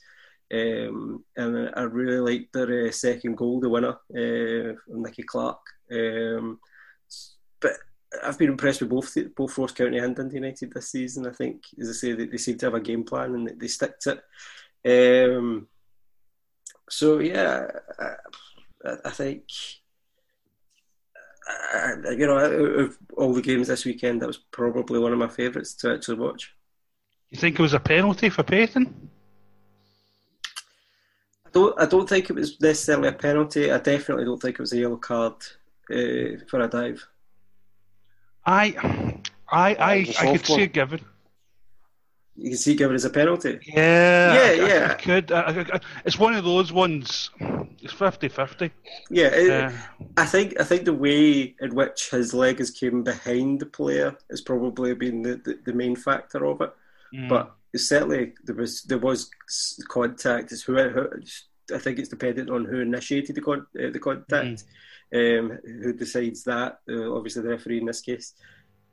Um, and I really liked their uh, second goal, the winner, uh, from Nicky Clark. Um, but I've been impressed with both both Ross County and Dundee United this season. I think, as I say, they, they seem to have a game plan and they stick to it. Um, so, yeah, I, I think... Uh, you know, of all the games this weekend, that was probably one of my favourites to actually watch. You think it was a penalty for Payton? I don't. I don't think it was necessarily a penalty. I definitely don't think it was a yellow card uh, for a dive. I, I, I, I could see it given. You can see it given as a penalty. Yeah, yeah, I, yeah. I, I could. I, I, it's one of those ones. It's fifty-fifty. Yeah, it, uh, I think I think the way in which his leg has came behind the player has probably been the, the, the main factor of it. Mm. But certainly there was there was contact. It's who, who I think it's dependent on who initiated the con, uh, the contact, mm. um, who decides that. Uh, obviously, the referee in this case.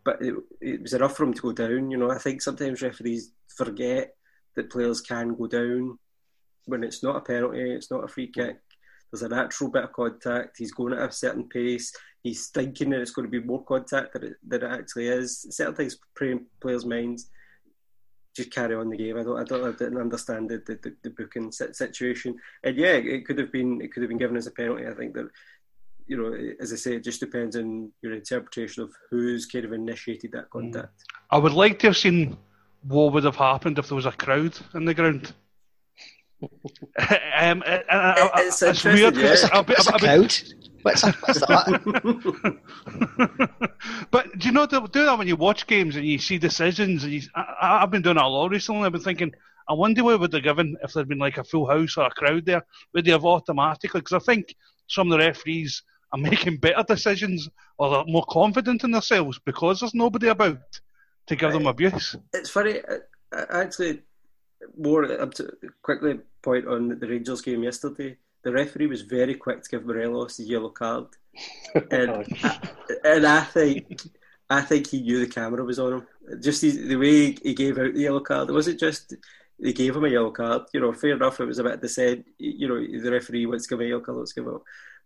But it, it was enough for him to go down. You know, I think sometimes referees forget that players can go down when it's not a penalty. It's not a free kick. There's a natural bit of contact. He's going at a certain pace. He's thinking that it's going to be more contact than it, than it actually is. Certain things, players' minds, just carry on the game. I don't, I don't, I didn't understand the the, the, the booking situation. And yeah, it could have been, it could have been given as a penalty. I think that, you know, as I say, it just depends on your interpretation of who's kind of initiated that contact. I would like to have seen what would have happened if there was a crowd in the ground. um, I, I, I, it's, it's weird. Yeah. It's a, it's a crowd. What's that? But do you know, do that when you watch games and you see decisions. And you, I, I've been doing it a lot recently. I've been thinking, I wonder what would they have given if there'd been like a full house or a crowd there. Would they have automatically? Because I think some of the referees are making better decisions or they're more confident in themselves because there's nobody about to give uh, them abuse. It's funny. I, I actually... More quickly, point on the Rangers game yesterday. The referee was very quick to give Morelos a yellow card, and I, and I think I think he knew the camera was on him. Just the, the way he gave out the yellow card, it wasn't just they gave him a yellow card. You know, fair enough, it was a bit of dissent. You know, the referee wants to give him a yellow card, let's give him.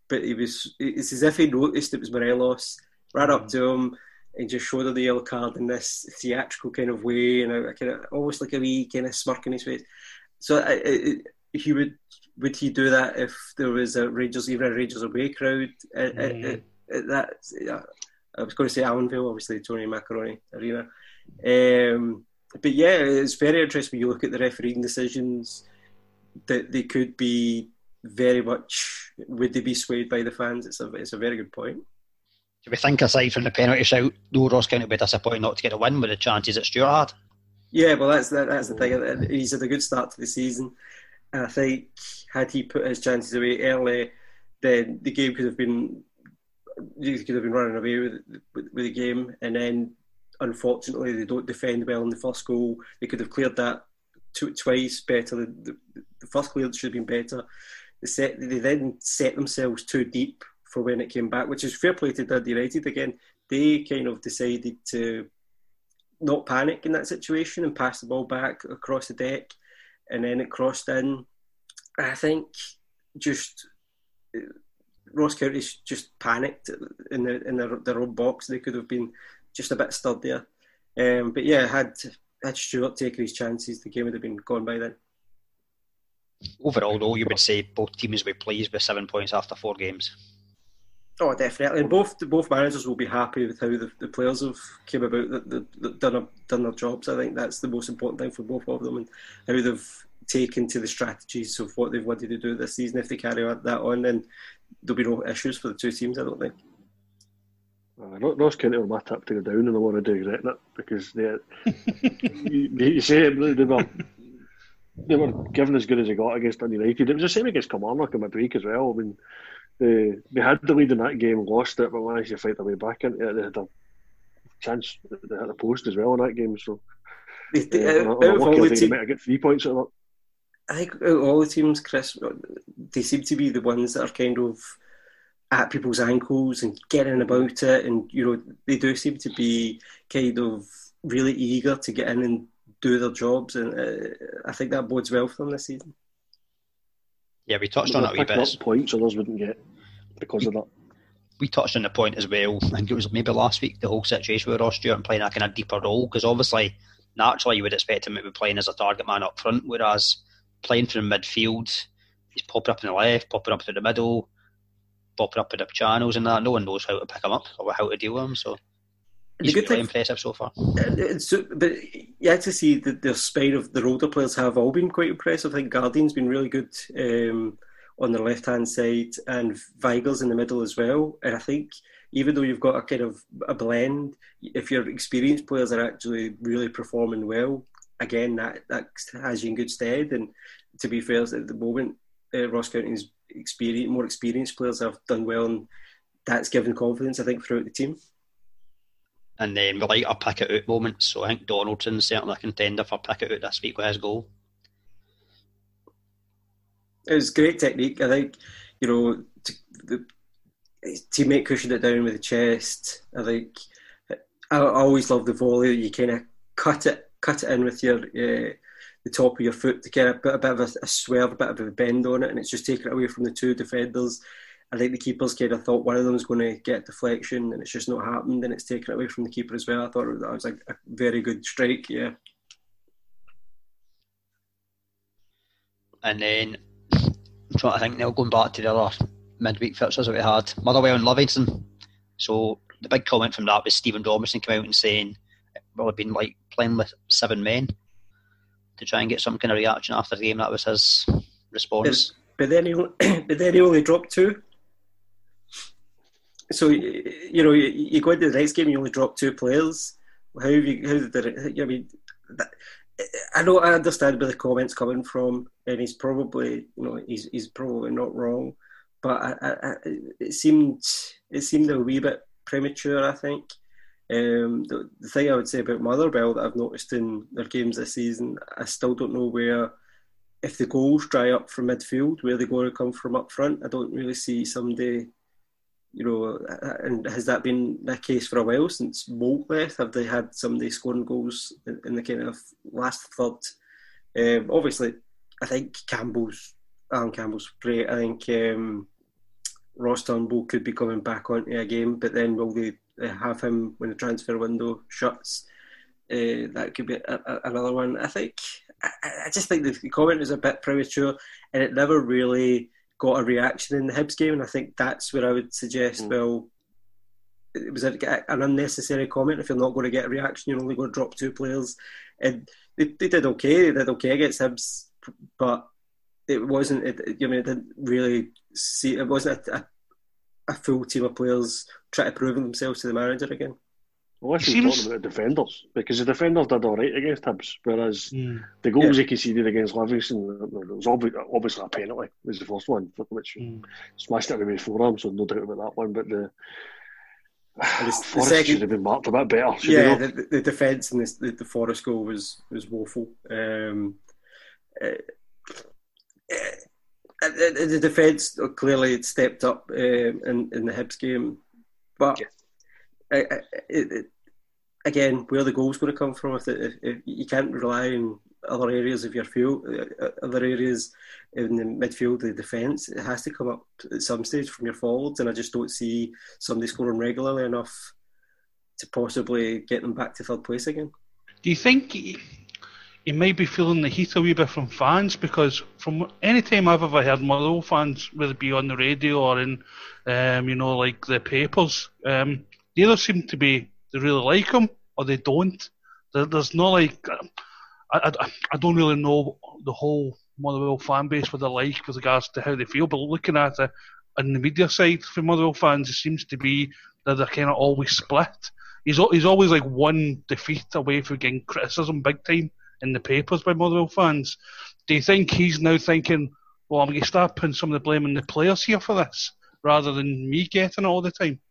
But it was it's as if he noticed it was Morelos, ran up to him. And just showed her the yellow card in this theatrical kind of way, and a, a kind of almost like a wee kind of smirk in his face. So, I, I, he would would he do that if there was a Rangers, even a Rangers away crowd? Mm. I, I, I, that yeah. I was going to say Allenville, obviously Tony Macaroni Arena, um, but yeah, it's very interesting when you look at the refereeing decisions that they could be very much would they be swayed by the fans? It's a it's a very good point. Do we think, aside from the penalty shout, though, Ross County would be disappointed not to get a win with the chances that Stewart had? Yeah, well, that's the, that's the thing. He's had a good start to the season. And I think, had he put his chances away early, then the game could have been... He could have been running away with, with, with the game. And then, unfortunately, they don't defend well in the first goal. They could have cleared that two, twice better. The, the, the first clearance should have been better. They, set, they then set themselves too deep for when it came back, which is fair play to Dundee United again. They kind of decided to not panic in that situation and pass the ball back across the deck, and then it crossed in. I think just Ross County just panicked in the in their, their own box. They could have been just a bit sturdier. Um, but yeah, had had Stewart taken his chances, the game would have been gone by then. Overall, though, you would say both teams were pleased with seven points after four games. Oh, definitely, and both both managers will be happy with how the, the players have came about, that the, the, done a, done their jobs. I think that's the most important thing for both of them, and how they've taken to the strategies of what they've wanted to do this season. If they carry that on, then there'll be no issues for the two teams, I don't think. Uh, Ross County were my tip to go down, and I want to do regret that, because they, you, you say it, they were they were given as good as they got against Dundee United. It was the same against Kilmarnock in midweek as well. I mean, They, they had the lead in that game, lost it, but managed to fight their way back into it. They had a chance, they had a post as well in that game, so they, they, uh, I'm lucky, I think te- they might have got three points out of that. I think out of all the teams, Chris, they seem to be the ones that are kind of at people's ankles and getting about it, and you know, they do seem to be kind of really eager to get in and do their jobs, and uh, I think that bodes well for them this season. Yeah, we touched on it a wee bit. Picked up points others wouldn't get because of that. We touched on the point as well, I think it was maybe last week, the whole situation with Ross Stewart playing that kind of deeper role, because obviously, naturally, you would expect him to be playing as a target man up front, whereas playing from midfield, he's popping up in the left, popping up through the middle, popping up in the channels and that. No one knows how to pick him up or how to deal with him, so... He's been really impressive so far. So, but you had to see the, the spine of the older players have all been quite impressive. I think Guardian's been really good um, on the left-hand side, and Weigel's in the middle as well. And I think even though you've got a kind of a blend, if your experienced players are actually really performing well, again, that, that has you in good stead. And to be fair, at the moment, uh, Ross County's experience, more experienced players have done well, and that's given confidence, I think, throughout the team. And then we like our pick-it-out moments, so I think Donaldson's certainly a contender for pick-it-out this week with his goal. It was great technique. I think, you know, t- the teammate cushioned it down with the chest. I think I, I always love the volley. You kind of cut it cut it in with your uh, the top of your foot to get a bit, a bit of a, a swerve, a bit of a bend on it, and it's just taken it away from the two defenders. I think the keepers kind of thought one of them was going to get deflection, and it's just not happened, and it's taken away from the keeper as well. I thought that was a, a very good strike, yeah. And then, I'm trying to think now, going back to the other midweek fixtures that we had, Motherwell and Livingston. So, the big comment from that was Stephen Robinson came out and saying it would have been like playing with seven men to try and get some kind of reaction after the game. That was his response. But then he, but then he only dropped two. So, you know, you, you go into the next game, you only drop two players. How have you, how did it, I mean, that, I know, I understand where the comments coming from, and he's probably, you know, he's he's probably not wrong, but I, I, it seemed it seemed a wee bit premature, I think. Um, the, the thing I would say about Motherwell that I've noticed in their games this season, I still don't know where, if the goals dry up from midfield, where they're going to come from up front. I don't really see somebody... You know, and has that been the case for a while since Bolt left? Have they had somebody scoring goals in the kind of last third? Um, obviously, I think Campbell's, Alan Campbell's great. I think um, Ross Turnbull could be coming back onto a game, but then will they have him when the transfer window shuts? Uh, that could be a, a, another one. I think, I, I just think the comment was a bit premature, and it never really got a reaction in the Hibs game, and I think that's where I would suggest, mm. well, it was a, an unnecessary comment. If you're not going to get a reaction, you're only going to drop two players. And they, they did okay, they did okay against Hibs, but it wasn't, it, I mean, it didn't really see, it wasn't a, a, a full team of players trying to prove themselves to the manager again. Unless well, you're talking about the defenders, because the defenders did all right against Hibs, whereas mm. the goals yeah. he conceded against Livingston, it was obviously a penalty, it was the first one, which mm. smashed it away with forearm, so no doubt about that one, but the, the Forest second, should have been marked a bit better. Yeah, the, the defence and the, the Forest goal was, was woeful. Um, uh, uh, the the defence clearly had stepped up um, in, in the Hibs game, but... Yeah. I, I, it, it, again, where the goal's going to come from? If, the, if, if you can't rely on other areas of your field, other areas in the midfield, the defence. It has to come up at some stage from your forwards, and I just don't see somebody scoring regularly enough to possibly get them back to third place again. Do you think he, he might be feeling the heat a wee bit from fans? Because from any time I've ever heard Motherwell fans, whether it be on the radio or in, um, you know, like the papers, um, they either seem to be, they really like him or they don't. There, there's no like, I, I, I don't really know the whole Motherwell fan base, what they're like with regards to how they feel, but looking at it on the media side for Motherwell fans, it seems to be that they're kind of always split. He's he's always like one defeat away from getting criticism big time in the papers by Motherwell fans. Do you think he's now thinking, well, I'm going to start putting some of the blame on the players here for this, rather than me getting it all the time?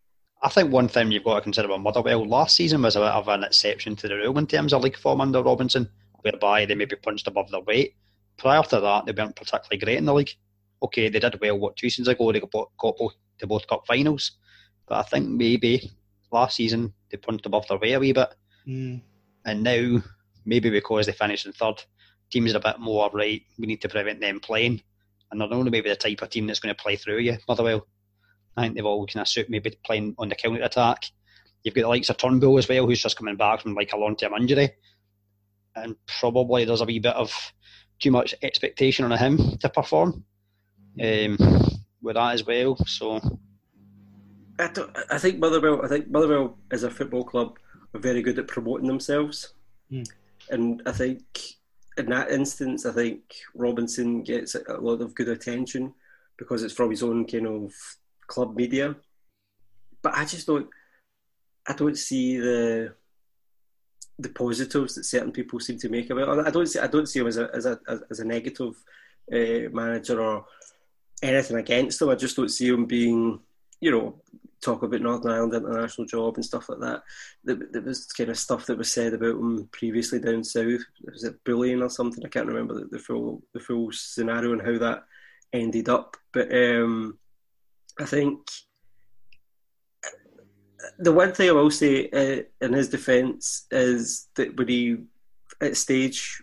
I think one thing you've got to consider about Motherwell last season was a bit of an exception to the rule in terms of league form under Robinson, whereby they maybe punched above their weight. Prior to that, they weren't particularly great in the league. Okay, they did well, what, two seasons ago, they got both to both cup finals. But I think maybe last season they punched above their weight a wee bit. Mm. And now, maybe because they finished in third, teams are a bit more, right, we need to prevent them playing. And they're only maybe the type of team that's going to play through you, Motherwell. I think they've all kind of suit maybe playing on the counter-attack. You've got the likes of Turnbull as well, who's just coming back from like a long-term injury. And probably there's a wee bit of too much expectation on him to perform um, with that as well. So I, don't, I think Motherwell, I think Motherwell as a football club are very good at promoting themselves. Mm. And I think in that instance, I think Robinson gets a lot of good attention because it's from his own kind of club media, but I just don't. I don't see the the positives that certain people seem to make about it. I don't see. I don't see him as a as a as a negative uh, manager or anything against him. I just don't see him being, you know, talk about Northern Ireland international job and stuff like that. There, there was kind of stuff that was said about him previously down south. Was it bullying or something? I can't remember the, the full the full scenario and how that ended up, but. Um, I think the one thing I will say uh, in his defence is that when he, at stage,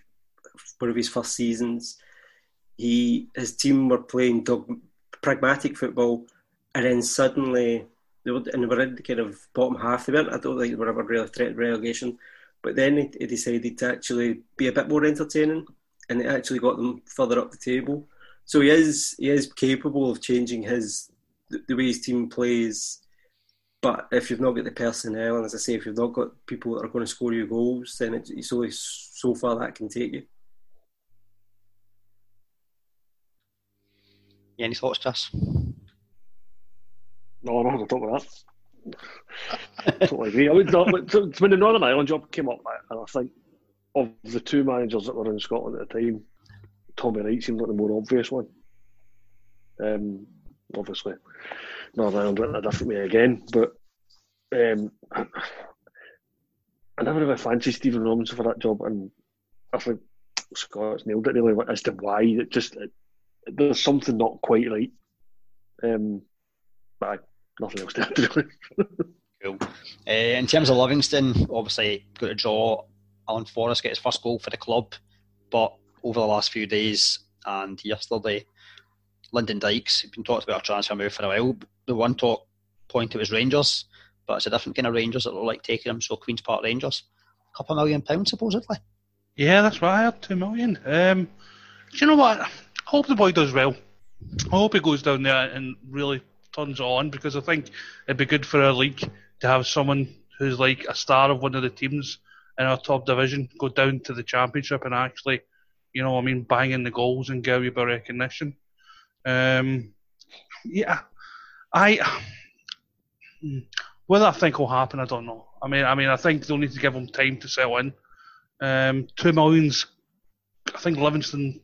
one of his first seasons, he his team were playing dog, pragmatic football, and then suddenly they were, and they were in the kind of bottom half. They weren't. I don't think they were ever really threatened relegation, but then he, he decided to actually be a bit more entertaining, and it actually got them further up the table. So he is he is capable of changing his. The way his team plays, but if you've not got the personnel, and as I say, if you've not got people that are going to score you goals, then it's only so far that can take you. Yeah, any thoughts, Chris? No, I don't have a problem with that. Totally agree. I would not, when the Northern Ireland job came up, and I think of the two managers that were in Scotland at the time, Tommy Wright seemed like the more obvious one. Um. Obviously, Northern Ireland went in a different way again, but um, I never really fancied Stephen Robinson for that job, and I think Scott's nailed it really as to why. It just it, there's something not quite right. Um, but I, nothing else to add, really. Cool. Uh, in terms of Livingston, obviously got a draw. Alan Forrest gets his first goal for the club, but over the last few days and yesterday. Lyndon Dykes, we've been talked about a transfer move for a while. The one talk point it was Rangers, but it's a different kind of Rangers that look like taking him, so Queen's Park Rangers. A couple of million pounds, supposedly. Yeah, that's right, I had two million. Um, do you know what? I hope the boy does well. I hope he goes down there and really turns it on, because I think it'd be good for our league to have someone who's like a star of one of the teams in our top division go down to the Championship and actually, you know what I mean, bang in the goals and give you a bit of recognition. Um, yeah, I whether I think will happen, I don't know. I mean, I mean, I think they'll need to give them time to settle in. Um, two millions, I think Livingston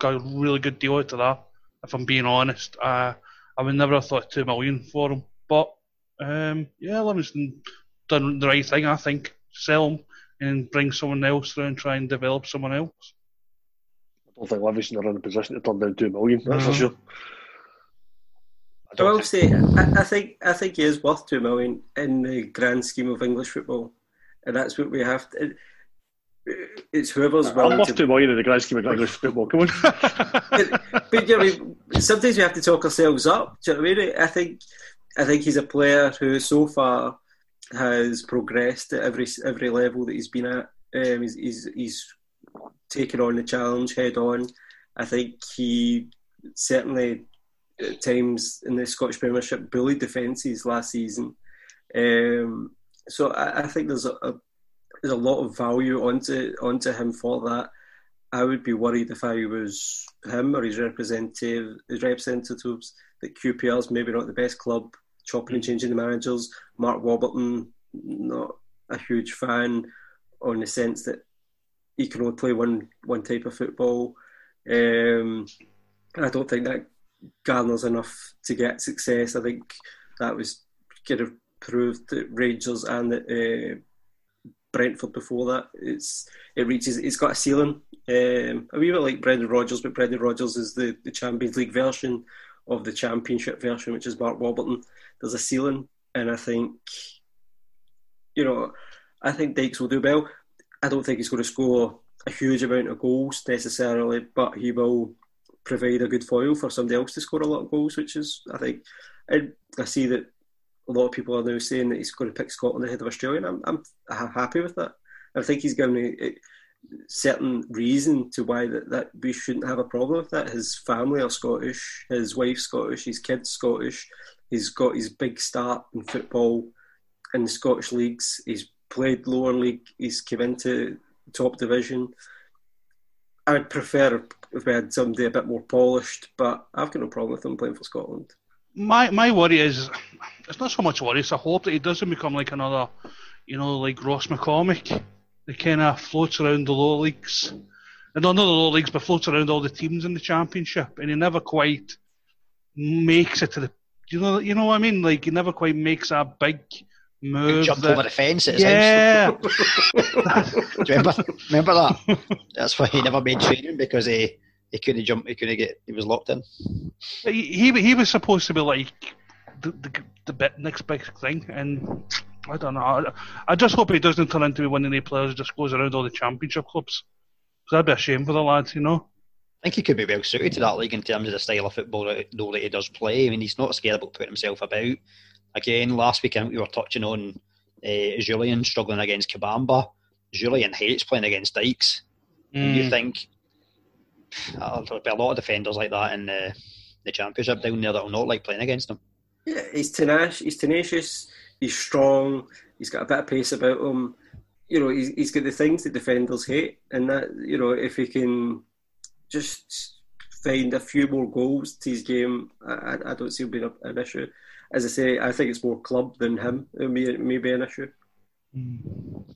got a really good deal out of that. If I'm being honest, uh, I would never have thought two million for them. But um, yeah, Livingston done the right thing, I think. Sell them and bring someone else through and try and develop someone else. I don't think Livingston are in a position to turn down two million. That's mm-hmm. for sure. I, I will think. say, I, I think I think he is worth two million in the grand scheme of English football, and that's what we have to. it's whoever's willing I'm off to... I'm in the grand scheme of English football, come on. but, but you know, we, sometimes we have to talk ourselves up, do you know what I mean? I think, I think he's a player who so far has progressed at every every level that he's been at. Um, he's, he's, he's taken on the challenge head on. I think he certainly at times in the Scottish Premiership bullied defences last season. Um, so I, I think there's a, a there's a lot of value onto onto him for that. I would be worried if I was him or his representative, his representatives, that Q P R's maybe not the best club, chopping and changing the managers. Mark Warburton, not a huge fan, on the sense that he can only play one one type of football. Um, I don't think that garners enough to get success. I think that was kind of proved at Rangers and at uh, Brentford before that. It's it reaches. It's got a ceiling. Um, a wee bit like Brendan Rodgers, but Brendan Rodgers is the, the Champions League version of the Championship version, which is Mark Warburton. There's a ceiling, and I think, you know, I think Dykes will do well. I don't think he's going to score a huge amount of goals necessarily, but he will provide a good foil for somebody else to score a lot of goals, which is, I think, and I see that a lot of people are now saying that he's going to pick Scotland ahead of Australia, and I'm, I'm happy with that. I think he's given a, a certain reason to why that, that we shouldn't have a problem with that. His family are Scottish, his wife's Scottish, his kids Scottish, he's got his big start in football in the Scottish leagues, he's played lower league, he's come into top division. I would prefer if we had somebody a bit more polished, but I've got no problem with him playing for Scotland. My my worry is, it's not so much worry, it's a hope that he doesn't become like another, you know, like Ross McCormick, that kind of floats around the lower leagues. And not the lower leagues, but floats around all the teams in the Championship, and he never quite makes it to the, you know, you know what I mean? Like, he never quite makes that big move. Jump over the fence at his yeah. house. Do you remember, remember that? That's why he never made training, because he, he couldn't jump, he couldn't get, he was locked in. He he, he was supposed to be like the, the, the bit, next big thing, and I don't know. I, I just hope he doesn't turn into one of the players who just goes around all the Championship clubs. So that'd be a shame for the lads, you know. I think he could be well suited to that league in terms of the style of football though that he does play. I mean, he's not scared about putting himself about. Again, last week I think we were touching on uh, Jullien struggling against Kabamba. Jullien hates playing against Dykes. Mm. And you think oh, there'll be a lot of defenders like that in the, the Championship down there that will not like playing against him. Yeah, he's tenacious. He's tenacious. He's strong. He's got a bit of pace about him. You know, he's, he's got the things that defenders hate, and that, you know, if he can just find a few more goals to his game, I, I don't see him being an issue. As I say, I think it's more club than him. It may, it may be an issue.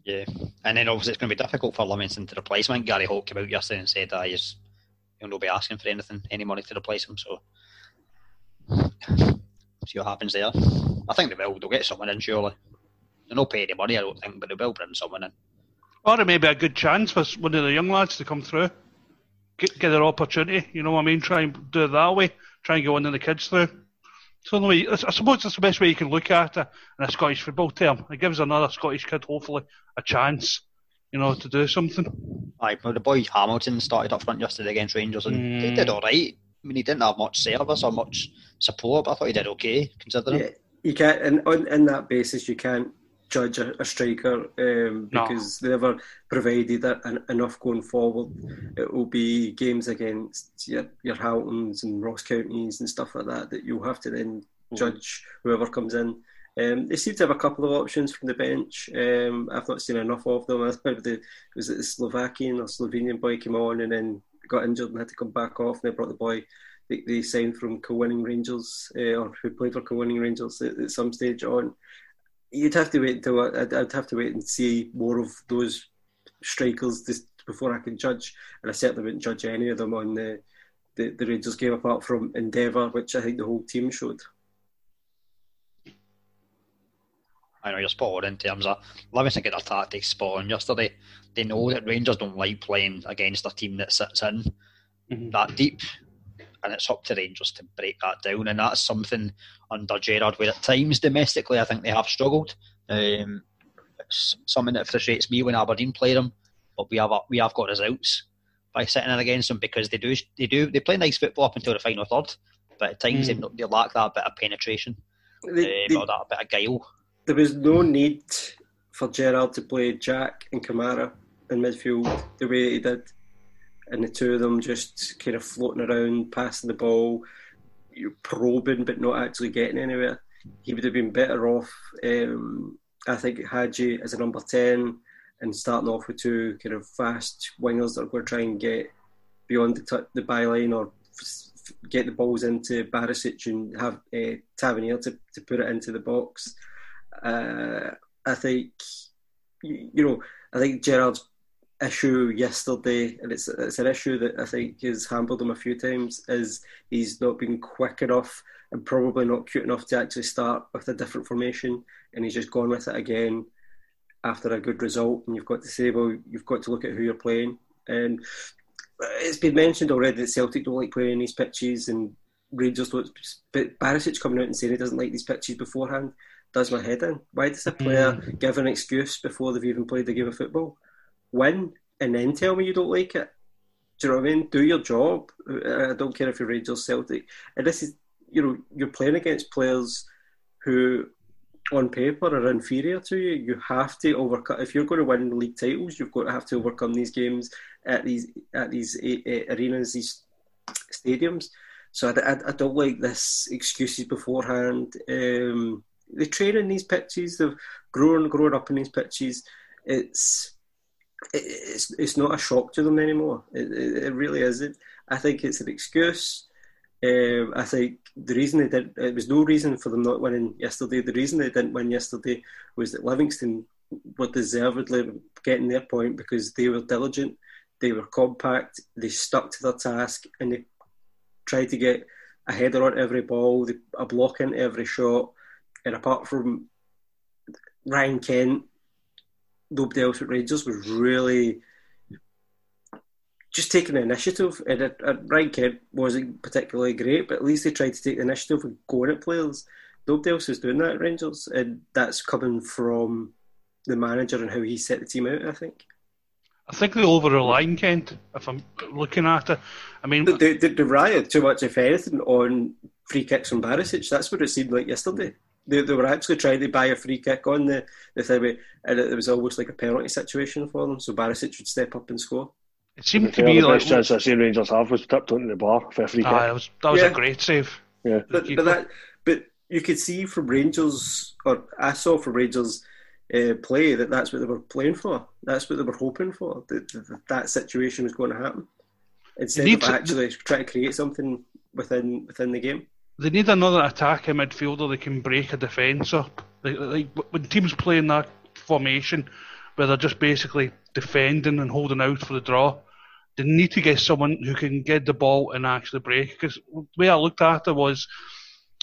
Yeah. And then obviously it's going to be difficult for Livingston to replace him. I think Gary Holt came out yesterday and said that he is, he'll not be asking for anything, any money to replace him. So, see what happens there. I think they will. They'll get someone in, surely. They'll not pay any money, I don't think, but they will bring someone in. Or it may be a good chance for one of the young lads to come through. Get, get their opportunity, you know what I mean? Try and do it that way. Try and get one of the kids through. So way, I suppose that's the best way you can look at it in a Scottish football term. It gives another Scottish kid, hopefully, a chance, you know, to do something. Aye, well, the boy Hamilton started up front yesterday against Rangers, and mm. he did all right. I mean, he didn't have much service or much support, but I thought he did okay, considering. Yeah, you can't, and on, on that basis, you can't judge a, a striker um, because no. they never provided a, an, enough going forward. It will be games against your, your Haltons and Ross Counties and stuff like that that you'll have to then oh. judge whoever comes in. Um, they seem to have a couple of options from the bench. Um, I've not seen enough of them. I remember the, was it the Slovakian or Slovenian boy came on and then got injured and had to come back off, and they brought the boy they, they signed from co-winning Rangers uh, or who played for co-winning Rangers at, at some stage on. You'd have to wait until I'd, I'd have to wait and see more of those strikers this, before I can judge, and I certainly wouldn't judge any of them on the, the, the Rangers game apart from Endeavour, which I think the whole team showed. I know you're spot on in terms of Livingston get their tactics spot on yesterday. They know that Rangers don't like playing against a team that sits in mm-hmm. that deep, and it's up to Rangers to break that down, and that's something under Gerrard where at times domestically I think they have struggled. Um, it's something that frustrates me when Aberdeen play them. but we have we have got results by sitting in against them, because they do they do they play nice football up until the final third, but at times mm. they, they lack that bit of penetration, they, um, they, or that bit of guile. There was no need for Gerrard to play Jack and Kamara in midfield the way he did, and the two of them just kind of floating around, passing the ball, you're probing but not actually getting anywhere. He would have been better off, um, I think, Haji as a number ten and starting off with two kind of fast wingers that are going to try and get beyond the, t- the byline or f- get the balls into Barisic and have uh, Tavernier to, to put it into the box. Uh, I think, you know, I think Gerrard's issue yesterday, and it's it's an issue that I think has hampered him a few times, is he's not been quick enough and probably not cute enough to actually start with a different formation, and he's just gone with it again after a good result, and you've got to say, well, you've got to look at who you're playing. And it's been mentioned already that Celtic don't like playing these pitches, and Rangers don't, but Barisic coming out and saying he doesn't like these pitches beforehand does my head in. Why does a player mm. give an excuse before they've even played the game of football? Win and then tell me you don't like it. Do you know what I mean? Do your job. I don't care if you're Rangers, Celtic. And this is, you know, you're playing against players who on paper are inferior to you. You have to overcome, if you're going to win league titles, you've got to have to overcome these games at these at these uh, arenas, these stadiums. So I, I, I don't like this excuses beforehand. Um, they train in these pitches. They've grown grown up in these pitches. It's It's it's not a shock to them anymore. It, it, it really isn't. I think it's an excuse. Um, I think the reason they didn't, it was no reason for them not winning yesterday. The reason they didn't win yesterday was that Livingston were deservedly getting their point because they were diligent, they were compact, they stuck to their task, and they tried to get a header on every ball, they, a block in every shot. And apart from Ryan Kent, nobody else at Rangers was really just taking the initiative. And it, it, Ryan Kent wasn't particularly great, but at least they tried to take the initiative and going at players. Nobody else was doing that at Rangers, and that's coming from the manager and how he set the team out, I think. I think they over-relying, Kent, if I'm looking at it. I mean, They, they, they relied too much, if anything, on free kicks from Barisic. That's what it seemed like yesterday. They, they were actually trying to buy a free kick on the, the third, and it, it was almost like a penalty situation for them, so Barisic would step up and score. It seemed to, to me the like... The best chance that same Rangers have was tipped onto the bar for a free kick. Ah, that was, that was yeah. a great save. Yeah. But, but, that, but you could see from Rangers, or I saw from Rangers uh, play, that that's what they were playing for. That's what they were hoping for, that that, that situation was going to happen. Instead of actually to... trying to create something within within the game. They need another attacking midfielder that can break a defence up. Like, like when teams play in that formation where they're just basically defending and holding out for the draw, they need to get someone who can get the ball and actually break. Because the way I looked at it was,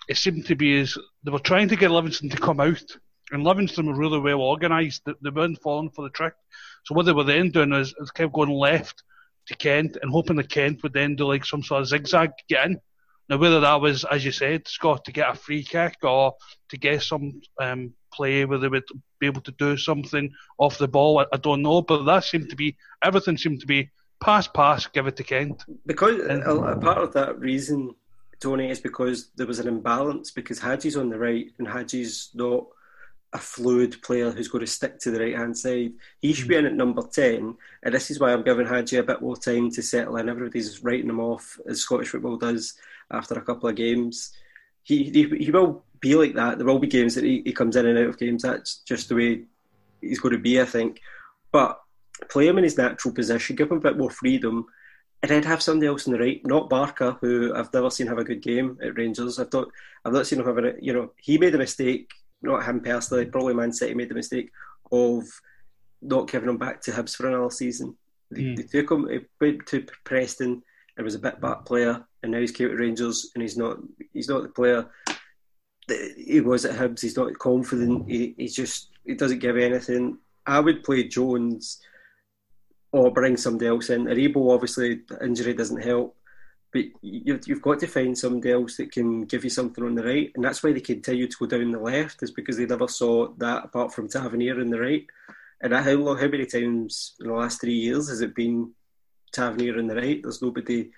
it seemed to be as they were trying to get Livingston to come out, and Livingston were really well organised. They, they weren't falling for the trick. So what they were then doing is, is kept going left to Kent and hoping that Kent would then do like some sort of zigzag get in. Now, whether that was, as you said, Scott, to get a free kick or to get some um, play where they would be able to do something off the ball, I, I don't know. But that seemed to be, everything seemed to be pass, pass, give it to Kent. Because and, a, a part of that reason, Tony, is because there was an imbalance, because Hadji's on the right and Hadji's not a fluid player who's going to stick to the right-hand side. He should be in at number ten, and this is why I'm giving Haji a bit more time to settle in. Everybody's writing him off, as Scottish football does, after a couple of games. He he, he will be like that. There will be games that he, he comes in and out of games. That's just the way he's going to be, I think. But play him in his natural position, give him a bit more freedom, and then have somebody else on the right, not Barker, who I've never seen have a good game at Rangers. I've not, I've not seen him have a... You know, he made a mistake... Not him personally, probably Man City made the mistake of not giving him back to Hibs for another season. They, mm. they took him, he went to Preston and was a bit back player, and now he's came to Rangers and he's not he's not the player that he was at Hibs. He's not confident, he, he's just, he doesn't give anything. I would play Jones or bring somebody else in. Aribo, obviously, injury doesn't help. But you've got to find somebody else that can give you something on the right, and that's why they continue to go down the left, is because they never saw that apart from Tavernier on the right. And how long, how many times in the last three years has it been Tavernier on the right? There's nobody.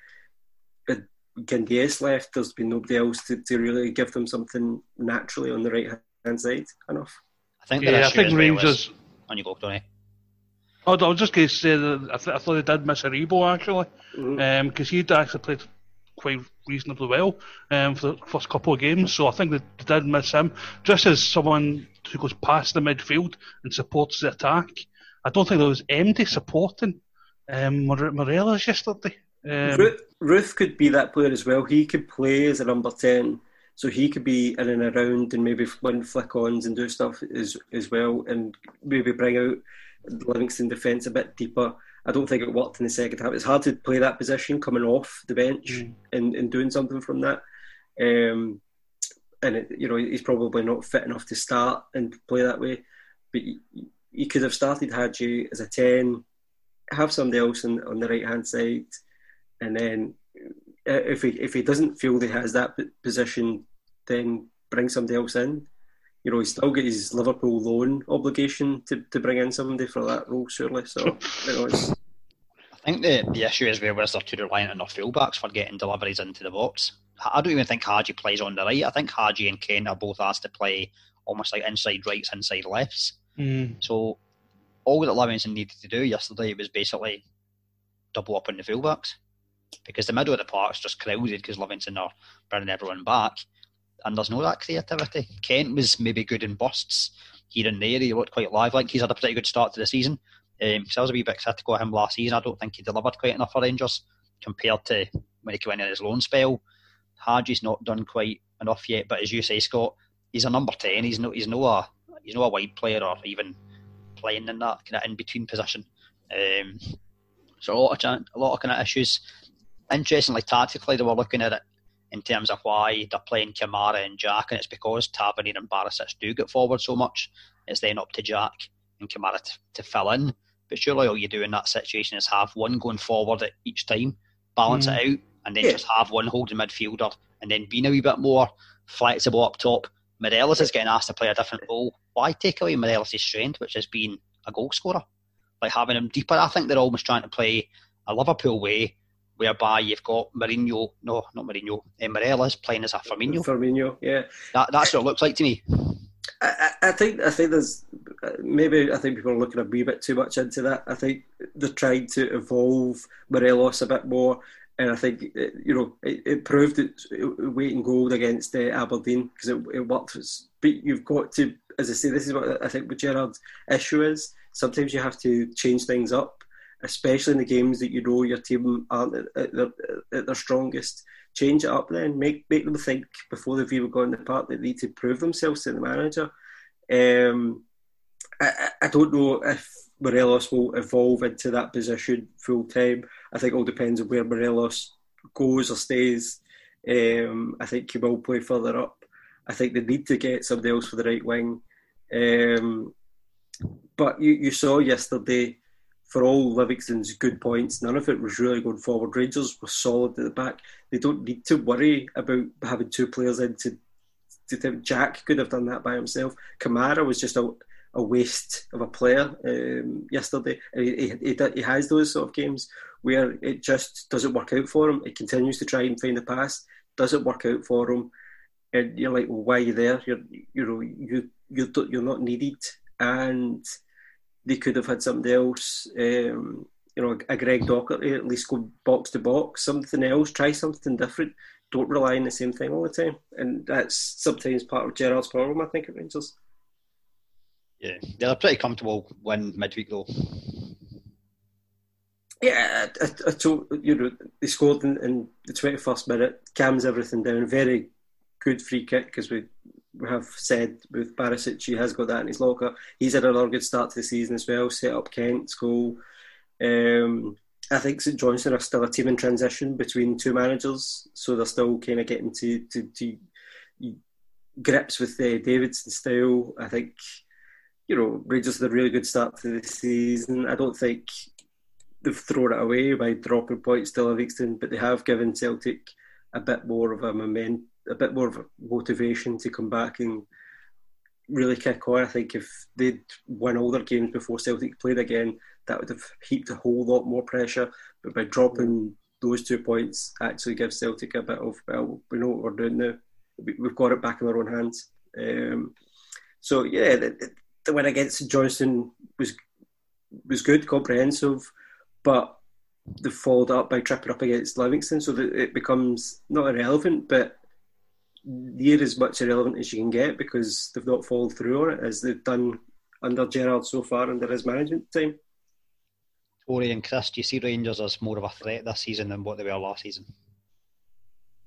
Gandia's left. There's been nobody else to, to really give them something naturally on the right hand side enough. I think yeah, I think Rangers. On you go, Tony. I was just going to say that I, th- I thought they did miss a Rebo actually, because mm-hmm. um, he'd actually played quite reasonably well um, for the first couple of games. So I think they did miss him, just as someone who goes past the midfield and supports the attack. I don't think there was M D supporting um, More- Morelos yesterday. Um, Ruth, Ruth could be that player as well. He could play as a number ten, so he could be in and around and maybe win flick-ons and do stuff as as well, and maybe bring out the Livingston defence a bit deeper. I don't think it worked in the second half. It's hard to play that position coming off the bench mm. and, and doing something from that. Um, and it, you know, he's probably not fit enough to start and play that way. But you, you could have started Hadji as a ten, have somebody else on, on the right hand side. And then, if he if he doesn't feel he has that position, then bring somebody else in. You know, he's still got his Liverpool loan obligation to, to bring in somebody for that role, surely. So, you know, it's... I think the the issue is where we're too reliant on our fullbacks for getting deliveries into the box. I don't even think Hadji plays on the right. I think Hadji and Kane are both asked to play almost like inside rights, inside lefts. Mm. So, all that Livingston needed to do yesterday was basically double up on the fullbacks. Because the middle of the park's just crowded because Livingston are bringing everyone back, and there's no that creativity. Kent was maybe good in bursts here and there. He looked quite live. Like he's had a pretty good start to the season. Um, so I was a wee bit critical of him last season. I don't think he delivered quite enough for Rangers compared to when he went in his loan spell. Hadji's not done quite enough yet. But as you say, Scott, he's a number ten. He's no, he's no a, he's no a wide player or even playing in that kind of in between position. Um, so a lot of chan- a lot of kind of issues. Interestingly, tactically, they were looking at it in terms of why they're playing Kamara and Jack, and it's because Tavernier and Barisic do get forward so much. It's then up to Jack and Kamara to, to fill in. But surely all you do in that situation is have one going forward at each time, balance mm. it out, and then yeah. just have one holding midfielder, and then being a wee bit more flexible up top. Morelos is getting asked to play a different role. Why take away Morelos' strength, which has been a goal scorer? Like having him deeper, I think they're almost trying to play a Liverpool way, whereby you've got Mourinho, no, not Mourinho, eh, Morelos playing as a Firmino. Firmino, yeah. That, that's what it looks like to me. I, I think I think there's, maybe I think people are looking a wee bit too much into that. I think they're trying to evolve Morelos a bit more, and I think, it, you know, it, it proved its weight in gold against uh, Aberdeen, because it, it worked. But you've got to, as I say, this is what I think with Gerrard's issue is, sometimes you have to change things up, especially in the games that you know your team aren't at their, at their strongest. Change it up then. Make make them think before they've even gone to the park that they need to prove themselves to the manager. Um, I, I don't know if Morelos will evolve into that position full time. I think it all depends on where Morelos goes or stays. Um, I think he will play further up. I think they need to get somebody else for the right wing. Um, but you, you saw yesterday, for all Livingston's good points, none of it was really going forward. Rangers were solid at the back. They don't need to worry about having two players in to, to Jack could have done that by himself. Kamara was just a, a waste of a player um, yesterday. He, he, he has those sort of games where it just doesn't work out for him. He continues to try and find the pass. Doesn't work out for him. And you're like, well, why are you there? You're, you know, you, you're, you're not needed. And they could have had somebody else, um, you know, a Greg Docherty, at least go box to box, something else, try something different. Don't rely on the same thing all the time. And that's sometimes part of Gerrard's problem, I think, at Rangers. Yeah, they're pretty comfortable when midweek, though. Yeah, I, I told, you know, they scored in, in the twenty-first minute, calms everything down. Very good free kick, because we... we have said with Barisic, he has got that in his locker. He's had another good start to the season as well, set up Kent's goal. Um, I think Saint Johnson are still a team in transition between two managers, so they're still kind of getting to, to, to grips with uh, Davidson still. I think, you know, Rangers had a really good start to the season. I don't think they've thrown it away by dropping points to Livingston, but they have given Celtic a bit more of a momentum, a bit more of a motivation to come back and really kick on. I think if they'd won all their games before Celtic played again, that would have heaped a whole lot more pressure. But by dropping those two points, actually gives Celtic a bit of, well, we know what we're doing now. We've got it back in our own hands. Um, so, yeah, the, the win against Saint Johnson was was good, comprehensive, but they followed up by tripping up against Livingston, so that it becomes not irrelevant, but near as much irrelevant as you can get, because they've not followed through on it as they've done under Gerrard so far under his management time. Ori and Chris, do you see Rangers as more of a threat this season than what they were last season?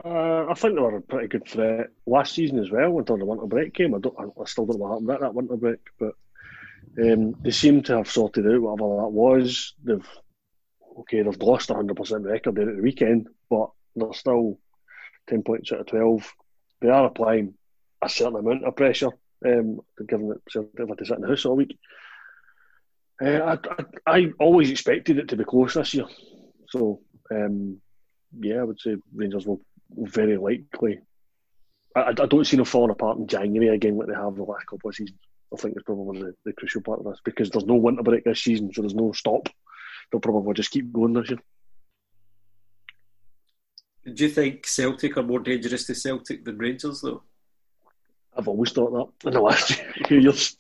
Uh, I think they were a pretty good threat last season as well until the winter break came. I, don't, I still don't know what happened at that winter break, but um, they seem to have sorted out whatever that was. They've okay, they've lost one hundred percent record there at the weekend, but they're still ten points out of twelve. They are applying a certain amount of pressure, um, given that Celtic have had to sit in the house all week. Uh, I, I, I always expected it to be close this year. So, um, yeah, I would say Rangers will very likely... I, I don't see them falling apart in January again like they have the last couple of seasons. I think it's probably the, the crucial part of this, because there's no winter break this season, so there's no stop. They'll probably just keep going this year. Do you think Celtic are more dangerous to Celtic than Rangers, though? I've always thought that in the last few years.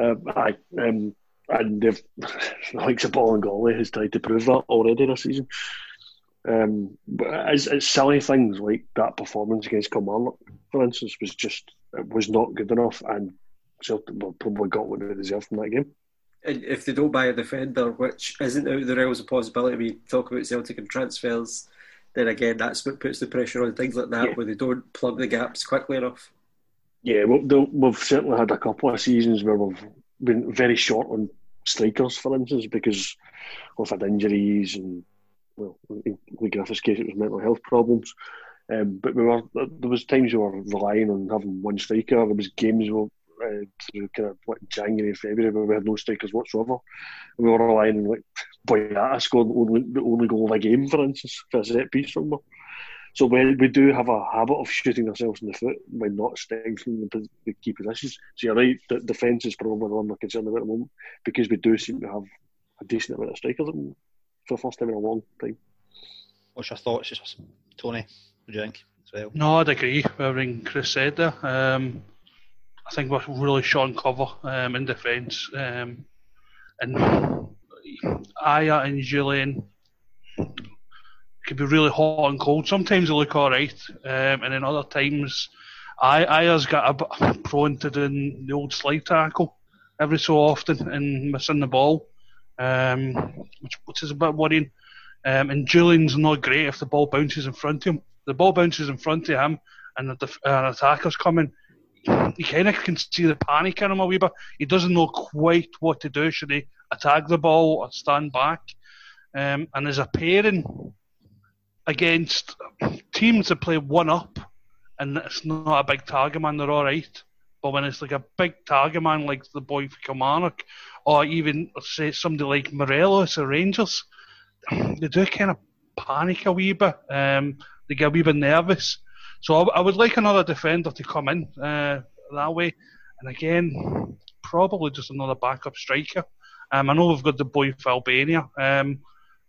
Um, aye, um, and they've, like the Bolingoli has tried to prove that already this season. Um, but it's, it's silly things like that performance against Kilmarnock, for instance, was just it was not good enough, and Celtic probably got what they deserved from that game. And if they don't buy a defender, which isn't out of the realms of possibility, we talk about Celtic and transfers. Then again, that's what puts the pressure on things like that, yeah. Where they don't plug the gaps quickly enough. Yeah, well, we've certainly had a couple of seasons where we've been very short on strikers, for instance, because we've had injuries and, well, in Lee Griffith's case, it was mental health problems. Um, but we were there was times we were relying on having one striker. There was games where, uh, through kind of like January, February, where we had no strikers whatsoever. And we were relying on like Boyata scored the only, the only goal of a game, for instance, for a set piece somewhere. So we we do have a habit of shooting ourselves in the foot by not strengthening the, the key positions. So you're right, the defence is probably the one we're concerned about at the moment, because we do seem to have a decent amount of strikers for the first time in a long time. What's your thoughts, Tony? What do you think as well? No, I'd agree with everything Chris said there. Um, I think we're really short on cover um, in defence. Um, and Aya and Jullien could be really hot and cold. Sometimes they look alright, um, and then other times I, Aya's got a bit prone to doing the old slide tackle every so often and missing the ball, um, which, which is a bit worrying. Um, and Julian's not great if the ball bounces in front of him. The ball bounces in front of him and the def- uh, an attacker's coming. You kind of can see the panic in him a wee bit. He doesn't know quite what to do. Should he attack the ball or stand back? Um, and there's a pairing against teams that play one up, and it's not a big target man, they're all right. But when it's like a big target man, like the boy for Kilmarnock, or even say somebody like Morelos or Rangers, they do kind of panic a wee bit. Um, they get a wee bit nervous. So I, I would like another defender to come in uh, that way. And again, probably just another backup striker. Um, I know we've got the boy for Albania. Um,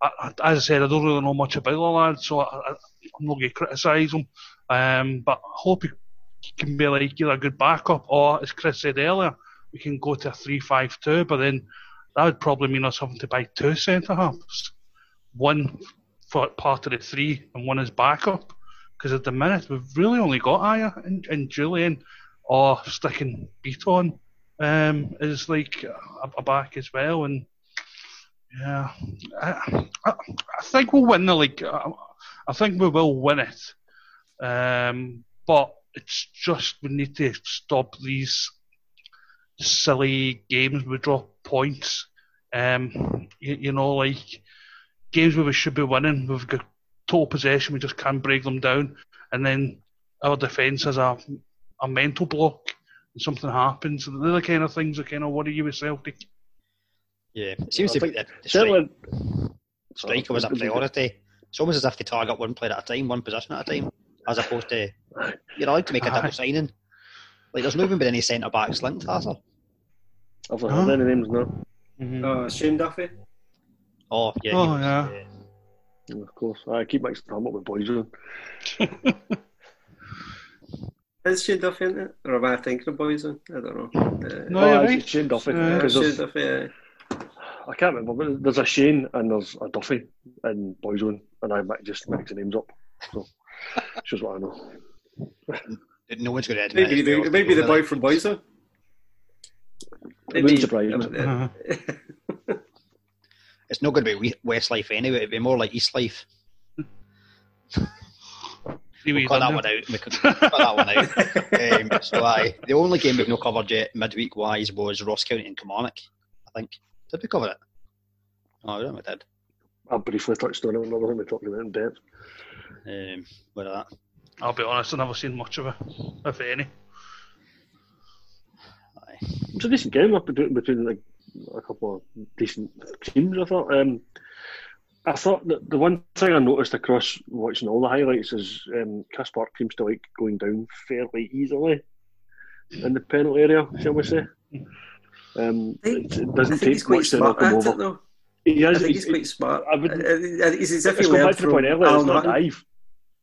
I, as I said, I don't really know much about the lad, so I, I, I'm not going to criticise him. Um, but I hope he can be like either a good backup or, as Chris said earlier, we can go to a three five two, but then that would probably mean us having to buy two centre-halves. One for part of the three and one as backup. Because at the minute, we've really only got Aya and, and Jullien, or sticking Beaton um, is like a, a back as well. And yeah, I, I, I think we'll win the league. I, I think we will win it. Um, but it's just we need to stop these silly games. We drop points. Um, you, you know, like games where we should be winning, we've got total possession, we just can't break them down, and then our defence has a, a mental block and something happens. They're the kind of things that kind of worry you with Celtic. Yeah, it seems I to be the, the strike, striker was a priority. It's almost as if they target one player at a time, one position at a time, as opposed to, you know, like to make a double signing. Like, there's not even been any centre backs linked, has there? I've heard no. any names now. Mm-hmm. Uh, Shane Duffy. Oh yeah. Oh was, yeah. yeah. Oh, of course, I keep mixing them up with boys. Is Shane Duffy in it, or am I thinking of boys? I don't know. Uh, no, oh, right. Shane Duffy. Uh, Shane Duffy. Yeah. I can't remember. There's a Shane and there's a Duffy in Boyzone, and I just mix the names up. So it's just what I know. No one's going to admit maybe, it. Maybe, maybe the boy from Boyzone. It wouldn't surprise me. It's not going to be Westlife anyway. It'd be more like Eastlife. We'll cut that one out. We cut that one out. Um, so I, the only game we've not covered yet, midweek wise, was Ross County and Kilmarnock. I think did we cover it? No, I don't think we did. I briefly touched on it. Another thing we talked about in depth. Um, where that? I'll be honest. I've never seen much of it, if any. It's a decent game up between, between like a couple of decent teams. I thought. Um, I thought that the one thing I noticed across watching all the highlights is um, Chris Park seems to like going down fairly easily in the penalty area, shall we say? Um, think, it doesn't take much to knock him over. Though. He is, I think he's, he's quite smart. I would, I, he's as if he learned from Alan Martin.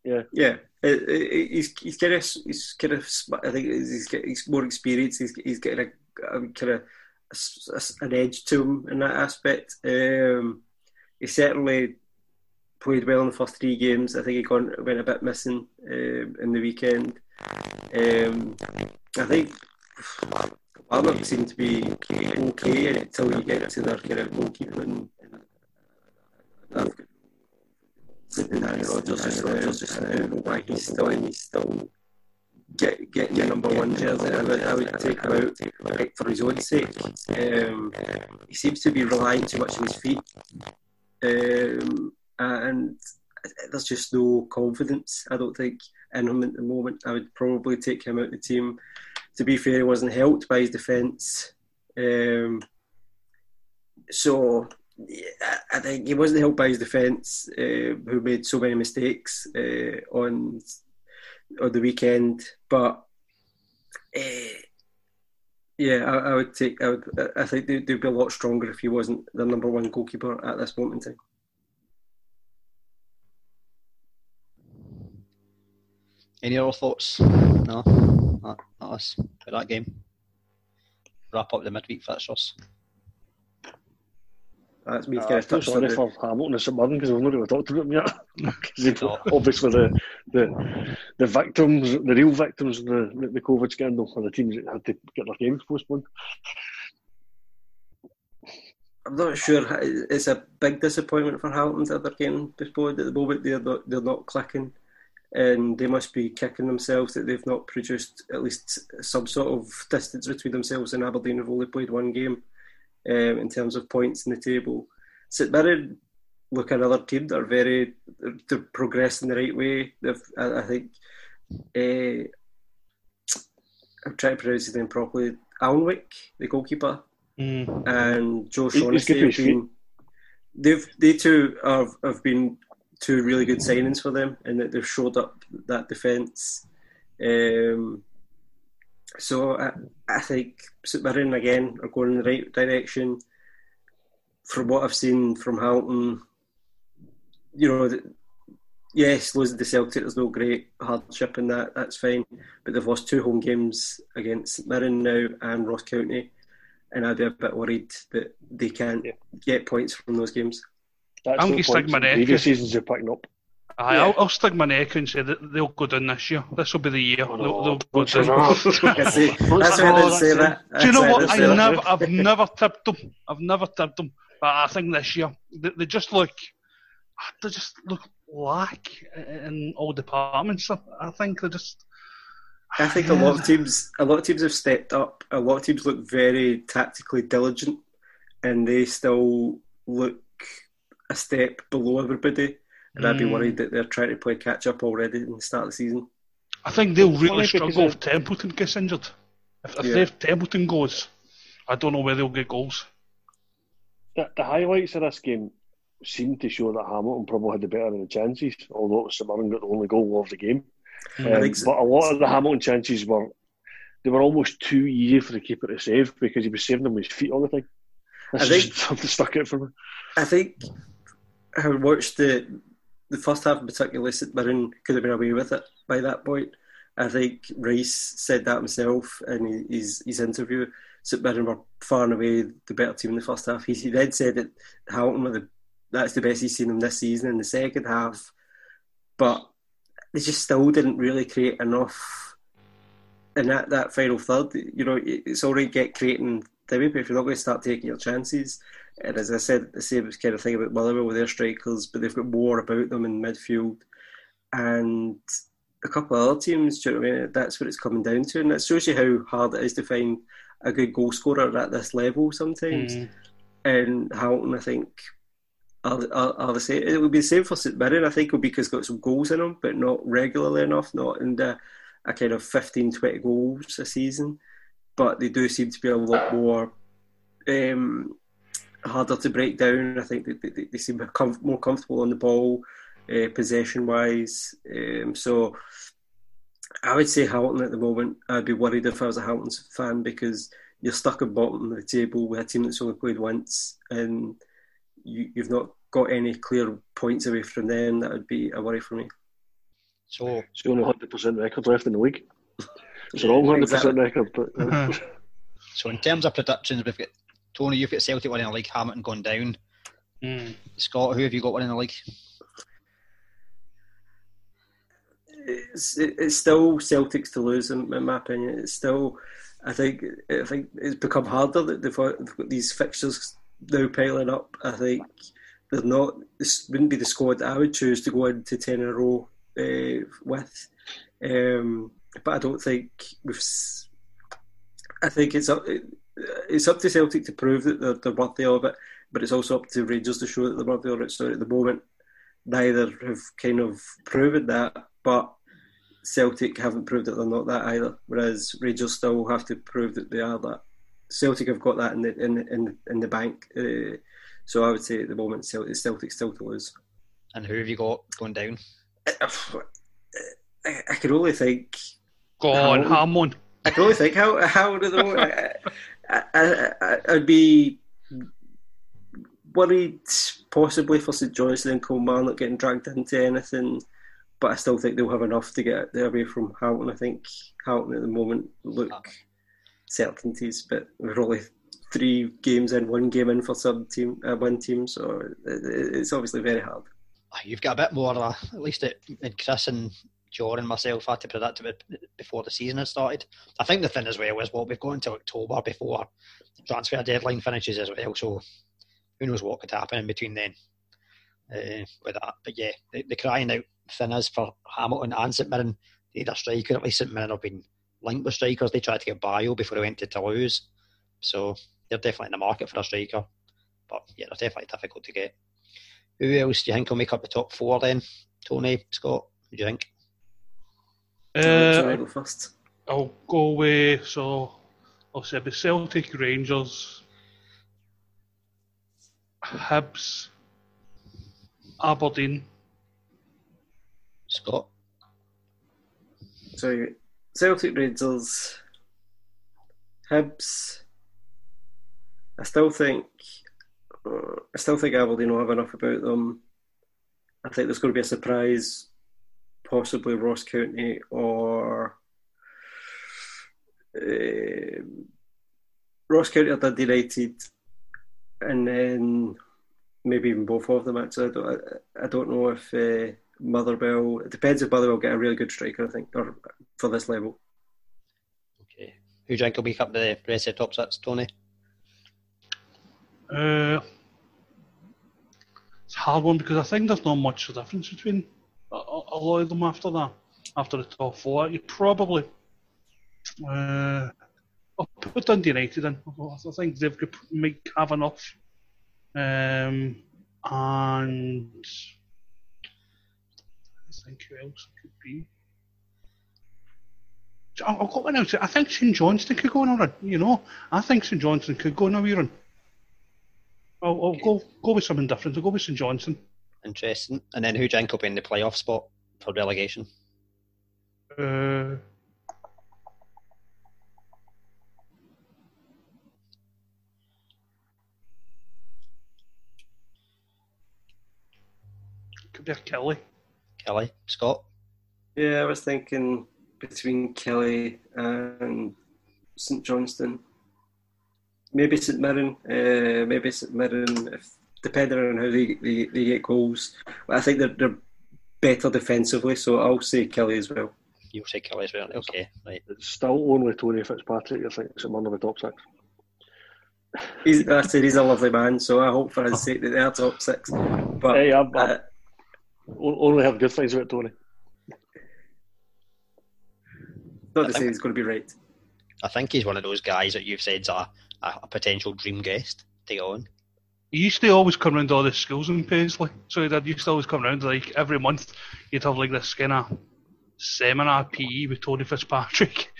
Yeah, yeah. It, it, he's he's kind of he's kind of I think he's he's more experienced. He's he's getting a, a kind of a, a, an edge to him in that aspect. Um, he certainly played well in the first three games. I think he gone, went a bit missing um, in the weekend. Um, I think Kilmarnock seemed to be okay until you get to their kind of goalkeeping. I don't know why he's still in. He's still get, getting the number one jersey. I would, I would take him out like, for his own sake. Um, he seems to be relying too much on his feet. Um, and there's just no confidence, I don't think, in him at the moment. I would probably take him out of the team. To be fair, he wasn't helped by his defence. Um, so I think he wasn't helped by his defence, uh, who made so many mistakes uh, on on the weekend. But uh, yeah, I, I would take. I, would, I think they'd, they'd be a lot stronger if he wasn't their number one goalkeeper at this moment in time. Any other thoughts? No, not, not us. For that game, wrap up the midweek fixtures. That's me. Uh, I feel sorry for Hamilton and Saint Mirren because we've not really talked about them yet. Because no. Obviously the, the the victims, the real victims of the, the COVID scandal are the teams that had to get their games postponed. I'm not sure. It's a big disappointment for Hamilton to have their game postponed at the moment. They're not, they're not clicking, and they must be kicking themselves that they've not produced at least some sort of distance between themselves and Aberdeen. Have only played one game. Um, in terms of points in the table, Saint Mirren look another team that are very to progress in the right way. They've, I, I think uh, I'm trying to pronounce his name properly. Alnwick, the goalkeeper, mm. and Joe Shaughnessy. Have been, they've they two have, have been two really good signings for them, and that they've showed up that defence. Um, So I, I think Saint Mirren again are going in the right direction. From what I've seen from Hamilton, you know, the, yes, losing to Celtic, there's no great hardship in that. That's fine, but they've lost two home games against Saint Mirren now and Ross County, and I'd be a bit worried that they can't yeah. get points from those games. That's I'm no going to stick my neck. Previous seasons are picking up. I, yeah. I'll, I'll stick my neck and say that they'll go down this year. This will be the year oh, they'll, they'll go down. That's it. That's why I didn't say that. Do you know what? I never, I've never tipped them. I've never tipped them. But I think this year they, they just look. They just look lack in all departments. I think they just. I think yeah. a lot of teams. A lot of teams have stepped up. A lot of teams look very tactically diligent, and they still look a step below everybody. And I'd be worried that they're trying to play catch-up already in the start of the season. I think they'll really struggle if Templeton gets injured. If, if, yeah. if Templeton goes, I don't know where they'll get goals. The, the highlights of this game seem to show that Hamilton probably had the better of the chances, although Saint Mirren got the only goal of the game. Um, but a lot of the Hamilton chances were they were almost too easy for the keeper to save because he was saving them with his feet all the time. That's I think something stuck out for me. I think I watched the the first half in particular. Saint Mirren could have been away with it by that point. I think Rice said that himself in his his interview. Saint Mirren were far and away the better team in the first half. He, he then said that Hamilton were the that's the best he's seen them this season in the second half, but they just still didn't really create enough. And that that final third, you know, it's all right get creating. But if you're not going to start taking your chances, and as I said, the same kind of thing about Motherwell with their strikers, but they've got more about them in midfield, and a couple of other teams. Do you know what I mean? That's what it's coming down to, and that shows you how hard it is to find a good goal scorer at this level sometimes. Mm. And Hamilton, I think, are, are, are the same. It would be the same for Saint Mirren. I think it would be because got some goals in them, but not regularly enough, not in the, a kind of fifteen, twenty goals a season. But they do seem to be a lot more um, harder to break down. I think they, they, they seem com- more comfortable on the ball, uh, possession-wise. Um, so I would say Hamilton at the moment. I'd be worried if I was a Hamilton fan because you're stuck at bottom of the table with a team that's only played once, and you, you've not got any clear points away from them. That would be a worry for me. So, so only one hundred percent record left in the league. It's a wrong one hundred percent exactly. record. But, yeah. mm-hmm. So in terms of predictions, we've got, Tony, you've got Celtic winning the league, Hamilton gone down. Mm. Scott, who have you got winning the league? It's, it's still Celtics to lose, in my opinion. It's still, I think, I think it's become harder that they've got these fixtures now piling up. I think they're not, this wouldn't be the squad that I would choose to go into ten in a row uh, with. Um, But I don't think we've. I think it's up. It's up to Celtic to prove that they're, they're worthy of it, but it's also up to Rangers to show that they're worthy of it. So at the moment, neither have kind of proven that, but Celtic haven't proved that they're not that either. Whereas Rangers still have to prove that they are that. Celtic have got that in the in in in the bank. Uh, so I would say at the moment, Celtic Celtic still to lose. And who have you got going down? I, I, I can only think. Go on, Hamon. I can only think how how do the I, I, I I'd be worried possibly for Saint Johnson and Kilmarnock getting dragged into anything, but I still think they'll have enough to get there away from Hamilton. I think Hamilton at the moment look okay. certainties, but we're only three games in, one game in for some team, uh, one team, so it, it's obviously very hard. You've got a bit more, uh, at least it, it Chris and. Jordan and myself had to predict it before the season had started. I think the thing as well is what we've got until October before the transfer deadline finishes as well. So who knows what could happen in between then uh, with that. But yeah, the, the crying out thing is for Hamilton and Saint Mirren, they had a striker. At least Saint Mirren have been linked with strikers. They tried to get Bio before they went to Toulouse. So they're definitely in the market for a striker. But yeah, they're definitely difficult to get. Who else do you think will make up the top four then? Tony, Scott, who do you think? Uh, first. I'll go away, so I'll say the Celtic, Rangers, Hibs, Aberdeen. Scott? Sorry, Celtic, Rangers, Hibs. I still think uh, I still think Aberdeen will have enough about them. I think there's going to be a surprise. Possibly Ross County or uh, Ross County or Dundee United, and then maybe even both of them. Actually, I don't, I, I don't know if uh, Motherwell. It depends if Motherwell get a really good striker. I think, or for this level. Okay, who do you think will make up the rest of the top six, Tony? Uh, it's a hard one because I think there's not much difference between. A lot of them after that, after the top four, you probably uh, I'll put Dundee United in. I think they've got, might have enough, um, and I think who else it could be. I've got one else. I think Saint Johnson could go on a run. You know, I think Saint Johnson could go on a wee run. I'll, I'll go go with something different. I'll go with Saint Johnson. Interesting. And then who do you think will be in the playoff spot for relegation? Uh, be a Kelly. Kelly. Scott? Yeah, I was thinking between Kelly and Saint Johnson. Maybe Saint Mirren. Uh, maybe Saint Mirren, if, depending on how they, they, they get goals. But I think they're, they're better defensively, so I'll say Kelly as well. You'll say Kelly as well. Okay, right. It's still only Tony Fitzpatrick that thinks I'm under the top six. He's, I said he's a lovely man, so I hope for his sake that they are top six. But hey, I'm, I'm, uh, only have good things about Tony. Not to say he's going to be right. I think he's one of those guys that you've said's a, a, a potential dream guest to get on. He used to always come round to all the schools in Paisley, so he did. He used to always come round, like every month you'd have like this kind of seminar P E with Tony Fitzpatrick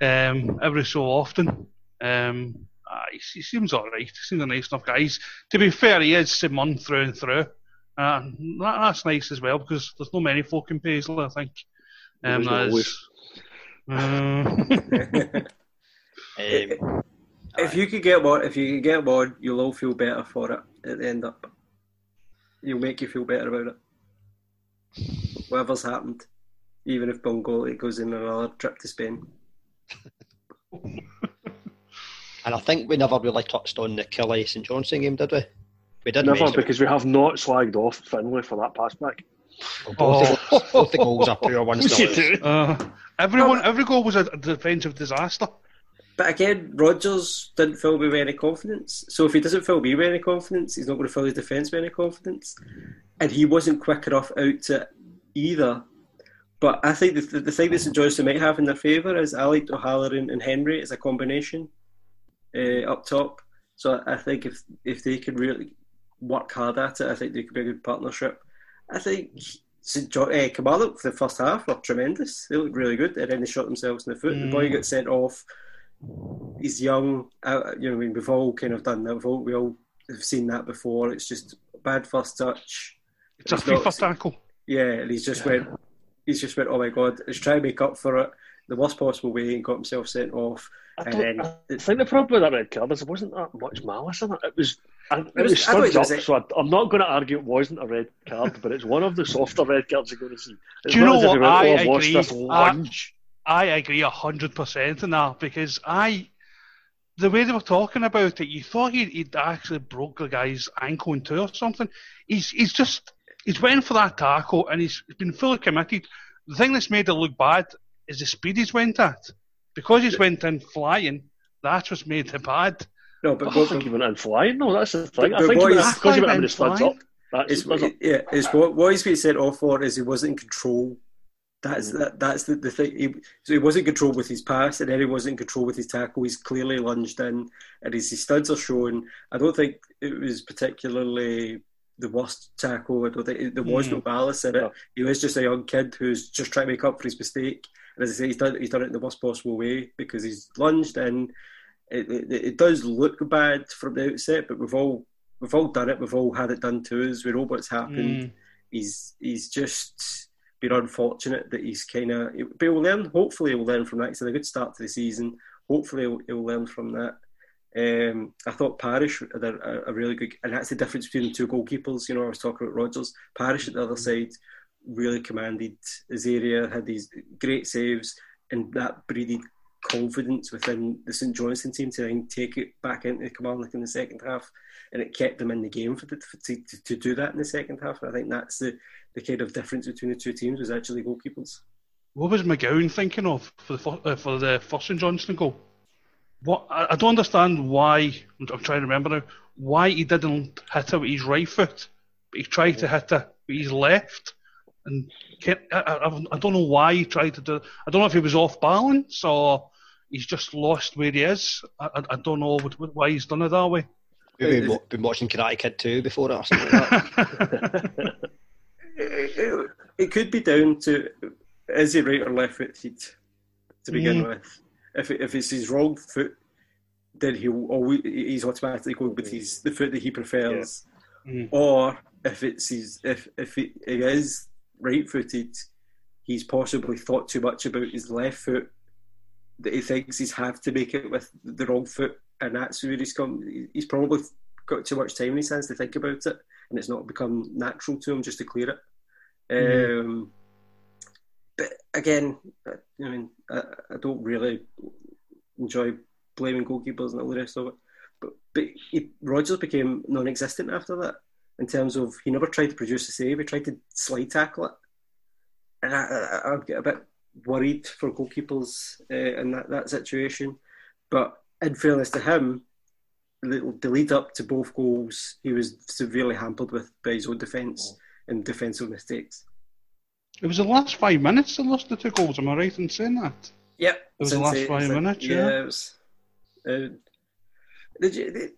um, every so often. Um, uh, he, he seems alright, he seems a nice enough guy. He's, to be fair, he is Simon through and through. Uh, that, that's nice as well, because there's not many folk in Paisley, I think. Um, there's um, Um, if right. you could get one, if you could get one, you'll all feel better for it at the end up. You'll make you feel better about it. Whatever's happened, even if Bolingoli goes in another trip to Spain. And I think we never really touched on the Killy Saint Johnson game, did we? We didn't. Never, because we have not slagged off Finlay for that pass back. Well, both, oh. the, both the goals are poor ones. Uh, everyone, every goal was a defensive disaster. But again, Rodgers didn't fill me with any confidence. So if he doesn't fill me with any confidence, he's not going to fill his defence with any confidence. And he wasn't quick enough out to either. But I think the, the, the thing that Saint Johnson might have in their favour is Alec O'Halloran and Henry as a combination uh, up top. So I think if if they can really work hard at it, I think they could be a good partnership. I think Saint John, uh, Kilmarnock for the first half were tremendous. They looked really good. And then they shot themselves in the foot. Mm. The boy got sent off. He's young, uh, you know. I mean, we've all kind of done that. We've all, we all have seen that before. It's just bad first touch. It's a free first tackle. Yeah, and he's just yeah. went. He's just went. Oh my God! He's trying to make up for it the worst possible way and got himself sent off. I, and then, I think the problem with that red card is there wasn't that much malice in it. It was. I, it, it was, was stood it was up. A, so I, I'm not going to argue it wasn't a red card, but it's one of the softer red cards you're going to see. It's Do you know what? Went, I oh, agree. This lunge. Uh, I agree one hundred percent in that, because I, the way they were talking about it, you thought he'd, he'd actually broke the guy's ankle in two or something. He's he's just, he's went for that tackle and he's been fully committed. The thing that's made it look bad is the speed he's went at. Because he's went in flying, that's what's made it bad. No, but I don't think he went in flying, no, that's the thing. But, I think he went, because he went in the studs up. It's, it, yeah, it's what, what he's been set off for is he wasn't in control. That's that. That's the, the thing. He, so he wasn't in control with his pass, and then he wasn't in control with his tackle. He's clearly lunged in, and his, his studs are shown. I don't think it was particularly the worst tackle. I don't think it, there was mm. no malice in it. No. He was just a young kid who's just trying to make up for his mistake. And as I say, he's done, he's done it in the worst possible way because he's lunged in. It, it, it does look bad from the outset, but we've all we've all done it. We've all had it done to us. We know what's happened. Mm. He's he's just. Been unfortunate that he's kind of, but he'll learn. Hopefully, he'll learn from that. It's a good start to the season. Hopefully, he'll, he'll learn from that. Um, I thought Parrish had a, a really good, and that's the difference between the two goalkeepers. You know, I was talking about Rodgers. Parrish at the other side really commanded his area, had these great saves, and that breeded confidence within the Saint Johnson team to then take it back into Kilmarnock in the second half, and it kept them in the game for, the, for to, to, to do that in the second half. And I think that's the, the kind of difference between the two teams was actually goalkeepers. What was McGowan thinking of for the uh, for the first Saint Johnson goal? What I, I don't understand why I'm, I'm trying to remember now why he didn't hit it with his right foot, but he tried to hit it with his left. And kept, I, I, I don't know why he tried to do. I don't know if he was off balance or. He's just lost where he is. I, I, I don't know what, what, why he's done it that way. We've been, been watching Karate Kid two before that or something like that. it, it, it could be down to, is he right or left footed to begin mm. with? If if it's his wrong foot, then he'll always, he's automatically going with his, the foot that he prefers. Yeah. Mm. Or if it's his, if, if it, it is right footed, he's possibly thought too much about his left foot that he thinks he's have to make it with the wrong foot, and that's where he's come. He's probably got too much time in his hands to think about it, and it's not become natural to him just to clear it. Mm. Um, but again, I, I mean, I, I don't really enjoy blaming goalkeepers and all the rest of it. But, but he, Rodgers became non-existent after that, in terms of he never tried to produce a save. He tried to slide tackle it. And I, I, I would get a bit worried for goalkeepers uh, in that, that situation. But in fairness to him, the, the lead up to both goals, he was severely hampered with by his own defence and defensive mistakes. It was the last five minutes they lost the two goals, am I right in saying that? Yep. It was the last it, five it, minutes, yeah. yeah. It was, uh, they, they, they,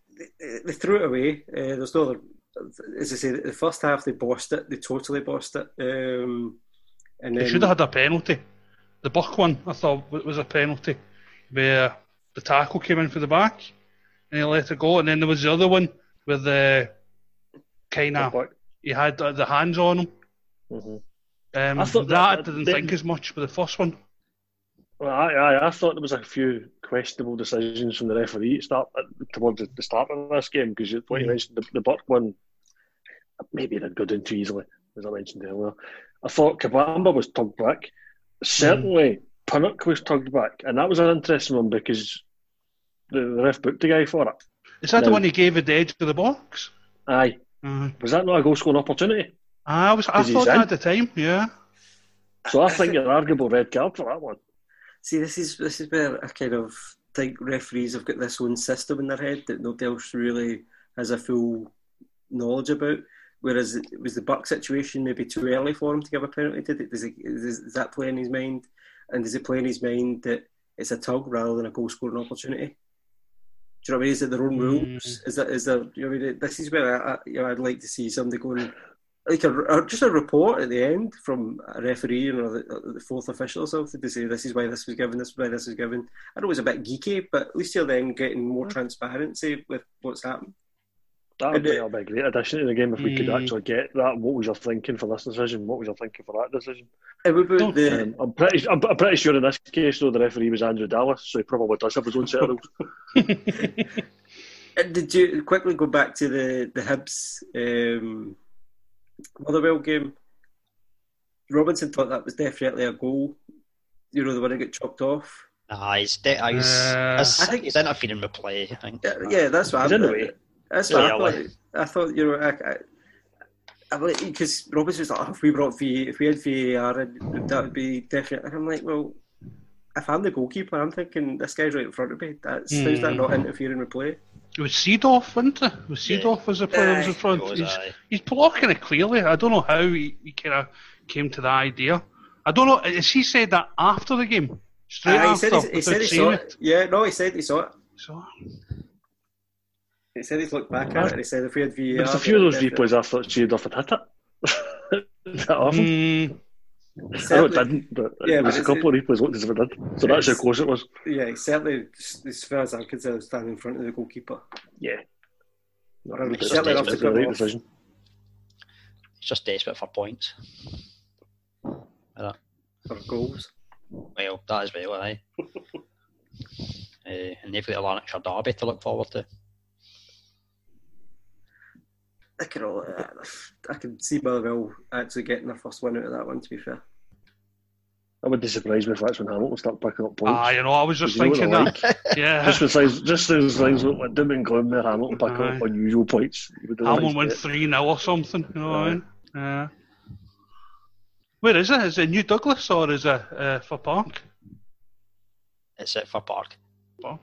they threw it away. Uh, there's no other, as I say, the first half they bossed it, they totally bossed it. Um, and then, they should have had a penalty. The Buck one, I thought, was a penalty where the tackle came in for the back and he let it go. And then there was the other one where the kind of, he had the hands on him. Mm-hmm. Um, I thought that, that I didn't then, think as much with the first one. Well, I, I, I thought there was a few questionable decisions from the referee start towards the start of this game, because you, what you mentioned, the, the Burke one, maybe they'd got in too easily, as I mentioned earlier. I thought Kabamba was tugged back. Certainly, mm. Pinnock was tugged back, and that was an interesting one because the, the ref booked the guy for it. Is that now, the one he gave at the edge of the box? Aye. Mm. Was that not a goal-scoring opportunity? I was. I thought that at the time, yeah. So I think an arguable red card for that one. See, this is this is where I kind of think referees have got this own system in their head that nobody else really has a full knowledge about. Whereas it was the Buck situation maybe too early for him to give a penalty. Did it? Does, it, does, does that play in his mind? And does it play in his mind that it's a tug rather than a goal-scoring opportunity? Do you know what I mean? Is it their own rules? Is that is there? You know what I mean? This is where I, I, you know, I'd like to see somebody going. Like a, or just a report at the end from a referee or the, or the fourth official or something to say this is why this was given, this is why this was given. I know it was a bit geeky, but at least you're then getting more transparency with what's happened. That would be a big addition to the game if we mm. could actually get that. What was your thinking for this decision? What was your thinking for that decision? The, um, I'm pretty I'm, I'm pretty sure in this case, though, the referee was Andrew Dallas, so he probably does have his own set of rules. Did you quickly go back to the, the Hibs... Um, Motherwell game? Robinson thought that was definitely a goal. You know, the one that got chopped off. Nah, he's de- he's, uh, I think he's interfering with play. I think. Yeah, yeah that's what he's I'm. In the way. That's yeah, what I thought. I thought you know, I because Robinson was like, oh, if we brought V, if we had V A R, that would be definitely. And I'm like, well, if I'm the goalkeeper, I'm thinking this guy's right in front of me. That's mm. how's that not interfering with play? It was Seedorf, wasn't it? It was Seedorf yeah. as the player was in front. Was he's, he's blocking it clearly. I don't know how he, he kind of came to that idea. I don't know. Has he said that after the game? Straight uh, after? He said he, he, said he saw it. it. Yeah, no, he said he saw it. He saw it. He said he's looked back oh, at it and he said if we had V A R... There's a few of those replays I thought Seedorf had hit it. That often. Mm. I know it didn't, but yeah, there was but a couple it, of replays looked as if it did. So that's how close it was. Yeah, certainly, as far as I'm concerned, standing in front of the goalkeeper. Yeah. Or I would it's certainly have to go right decision. It's just desperate for points. For goals. Well, that is well, aye. uh, and they've got a Lanarkshire derby to look forward to. I can, all, I can see Motherwell actually getting their first win out of that one, to be fair. I would be surprised if that's when Hamilton start picking up points. Ah, you know, I was just thinking that. Like. Yeah. Just besides, just those things look like doom and gloom there, Hamilton picking up unusual points. Hamilton went three nil or something, you know what I mean? Yeah. Where is it? Is it New Douglas or is it uh, for Park? It's it for Park. Park.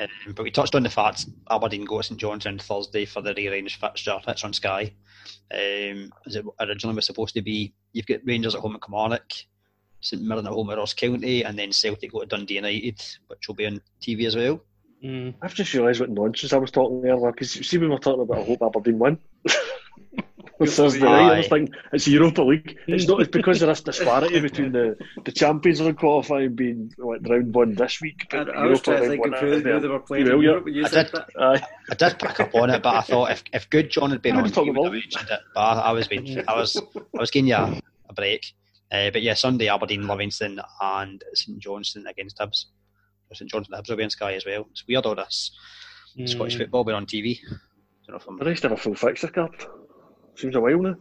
Um, but we touched on the fact Aberdeen go to Saint Johnson on Thursday for the rearranged fixture. That's on Sky. Um, as it originally was supposed to be, you've got Rangers at home at Kilmarnock, Saint Mirren at home at Ross County, and then Celtic go to Dundee United, which will be on T V as well. Mm. I've just realised what nonsense I was talking there, because see we were talking about I hope Aberdeen win. Thursday night, I was thinking it's the Europa League. It's not. It's because there's this disparity between the, the Champions League qualifying being like round one this week. I, I was trying to think of who they were playing. You know, Europe, you I, did, I, I did pick up on it, but I thought if, if good John had been I on, he would have mentioned it. But I, I was being, I was I was giving you a, a break. Uh, but yeah, Sunday Aberdeen, Livingston, and Saint Johnson against Hibs. Saint Johnson and Hibs will be on Sky as well. It's weird all this mm. Scottish football being on T V. I don't know if I'm. The rest have a full fixture card. Seems a while now.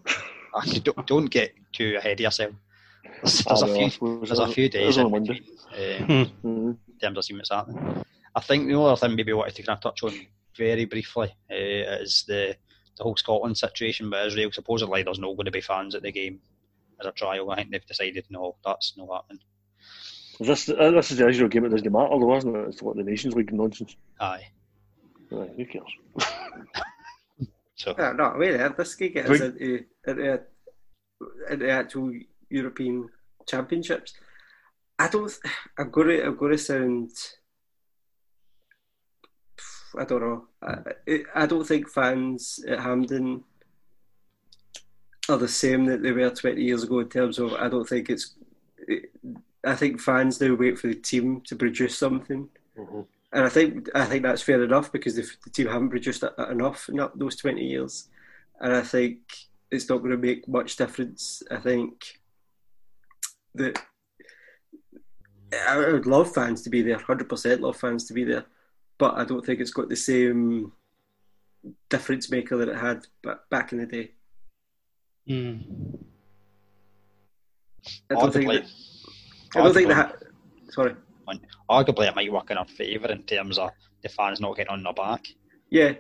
don't, don't get too ahead of yourself. There's, there's, a, few, there's a few days in between, um, in terms of seeing what's happening. I think the other thing maybe I wanted to kind of touch on very briefly uh, is the, the whole Scotland situation with Israel. Supposedly there's not going to be fans at the game as a trial. I think they've decided no, that's not happening. This, uh, this is the Israel game, it doesn't matter though, isn't it? It's like the Nations League nonsense. Aye. Right, who cares? So. No, not really. This could get us into, into, into actual European Championships. I don't... Th- I'm going to I'm going to sound... I don't know. I, I don't think fans at Hampden are the same that they were twenty years ago in terms of... I don't think it's... I think fans now wait for the team to produce something. Mm-hmm. And I think I think that's fair enough because the, the team haven't produced enough in those twenty years. And I think it's not going to make much difference. I think that I would love fans to be there, one hundred percent love fans to be there. But I don't think it's got the same difference maker that it had back in the day. Mm. I don't think that, I don't think that... Ha- Sorry. Arguably, it might work in our favour in terms of the fans not getting on their back. Yeah,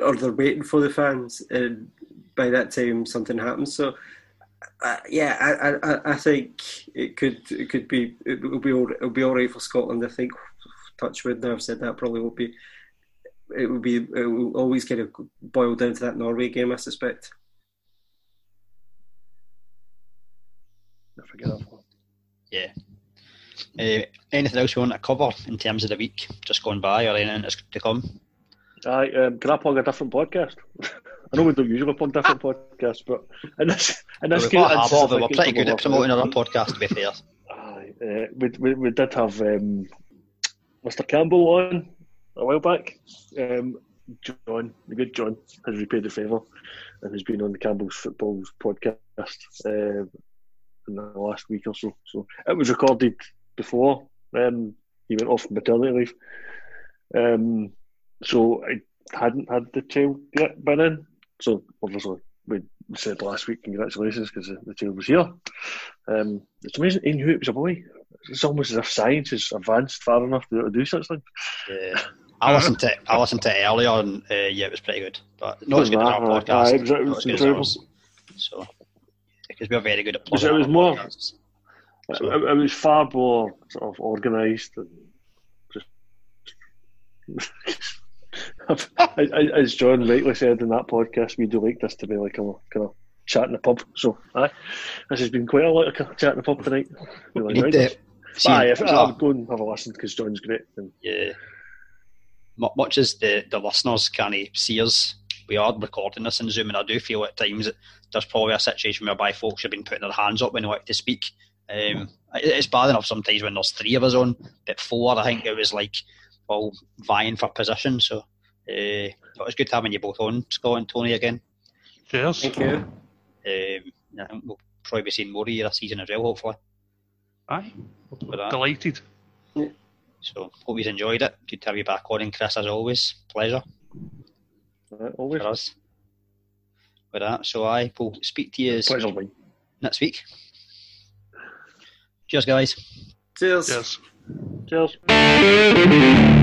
or they're waiting for the fans, and by that time something happens. So, uh, yeah, I, I I think it could it could be it'll be all, it'll be all right for Scotland. I think, touch wood, now I've said that, probably won't be. It will be. It will always kind of boil down to that Norway game, I suspect. I forget that one. Yeah. Uh, anything else you want to cover in terms of the week just gone by or anything that's to come? Aye, um, can I plug a different podcast? I know we don't usually plug different podcasts, but in this, in this case, we're, we're pretty good at promoting our podcast, to be fair. Aye, uh, we, we, we did have um, Mister Campbell on a while back. Um, John, the good John, has repaid the favour and has been on the Campbell's Footballs podcast uh, in the last week or so. So it was recorded before um, he went off maternity leave, um, so I hadn't had the child yet by then. So obviously we said last week congratulations because the child was here. Um, it's amazing he knew it was a boy. It's almost as if science has advanced far enough to do such things. Yeah, I listened to it, I listened to it earlier and uh, yeah, it was pretty good, but not as good as our podcast. It was, it was as ours. So because we are very good at plugging. It was more. Podcasts. So. It, it was far more sort of organised and just as John rightly said in that podcast, we do like this to be like a kind of chat in the pub. So aye, this has been quite a lot of chat in the pub tonight. Like, right, aye, if, I'll go and have a listen because John's great. And yeah, much as the, the listeners can't see us, we are recording this in Zoom, and I do feel at times that there's probably a situation whereby folks have been putting their hands up when they like to speak. Um, it's bad enough sometimes when there's three of us on, but four, I think it was like all vying for position. So uh, it was good having you both on, Scott and Tony, again. Cheers. Thank you. Um, I think we'll probably be seeing more of you this season as well, hopefully. Aye. Delighted. Yeah. So hope you enjoyed it. Good to have you back on, and Chris, as always, pleasure. Uh, always. For us. With that, so I will speak to you pleasure, next week. Cheers, guys. Cheers. Cheers. Cheers.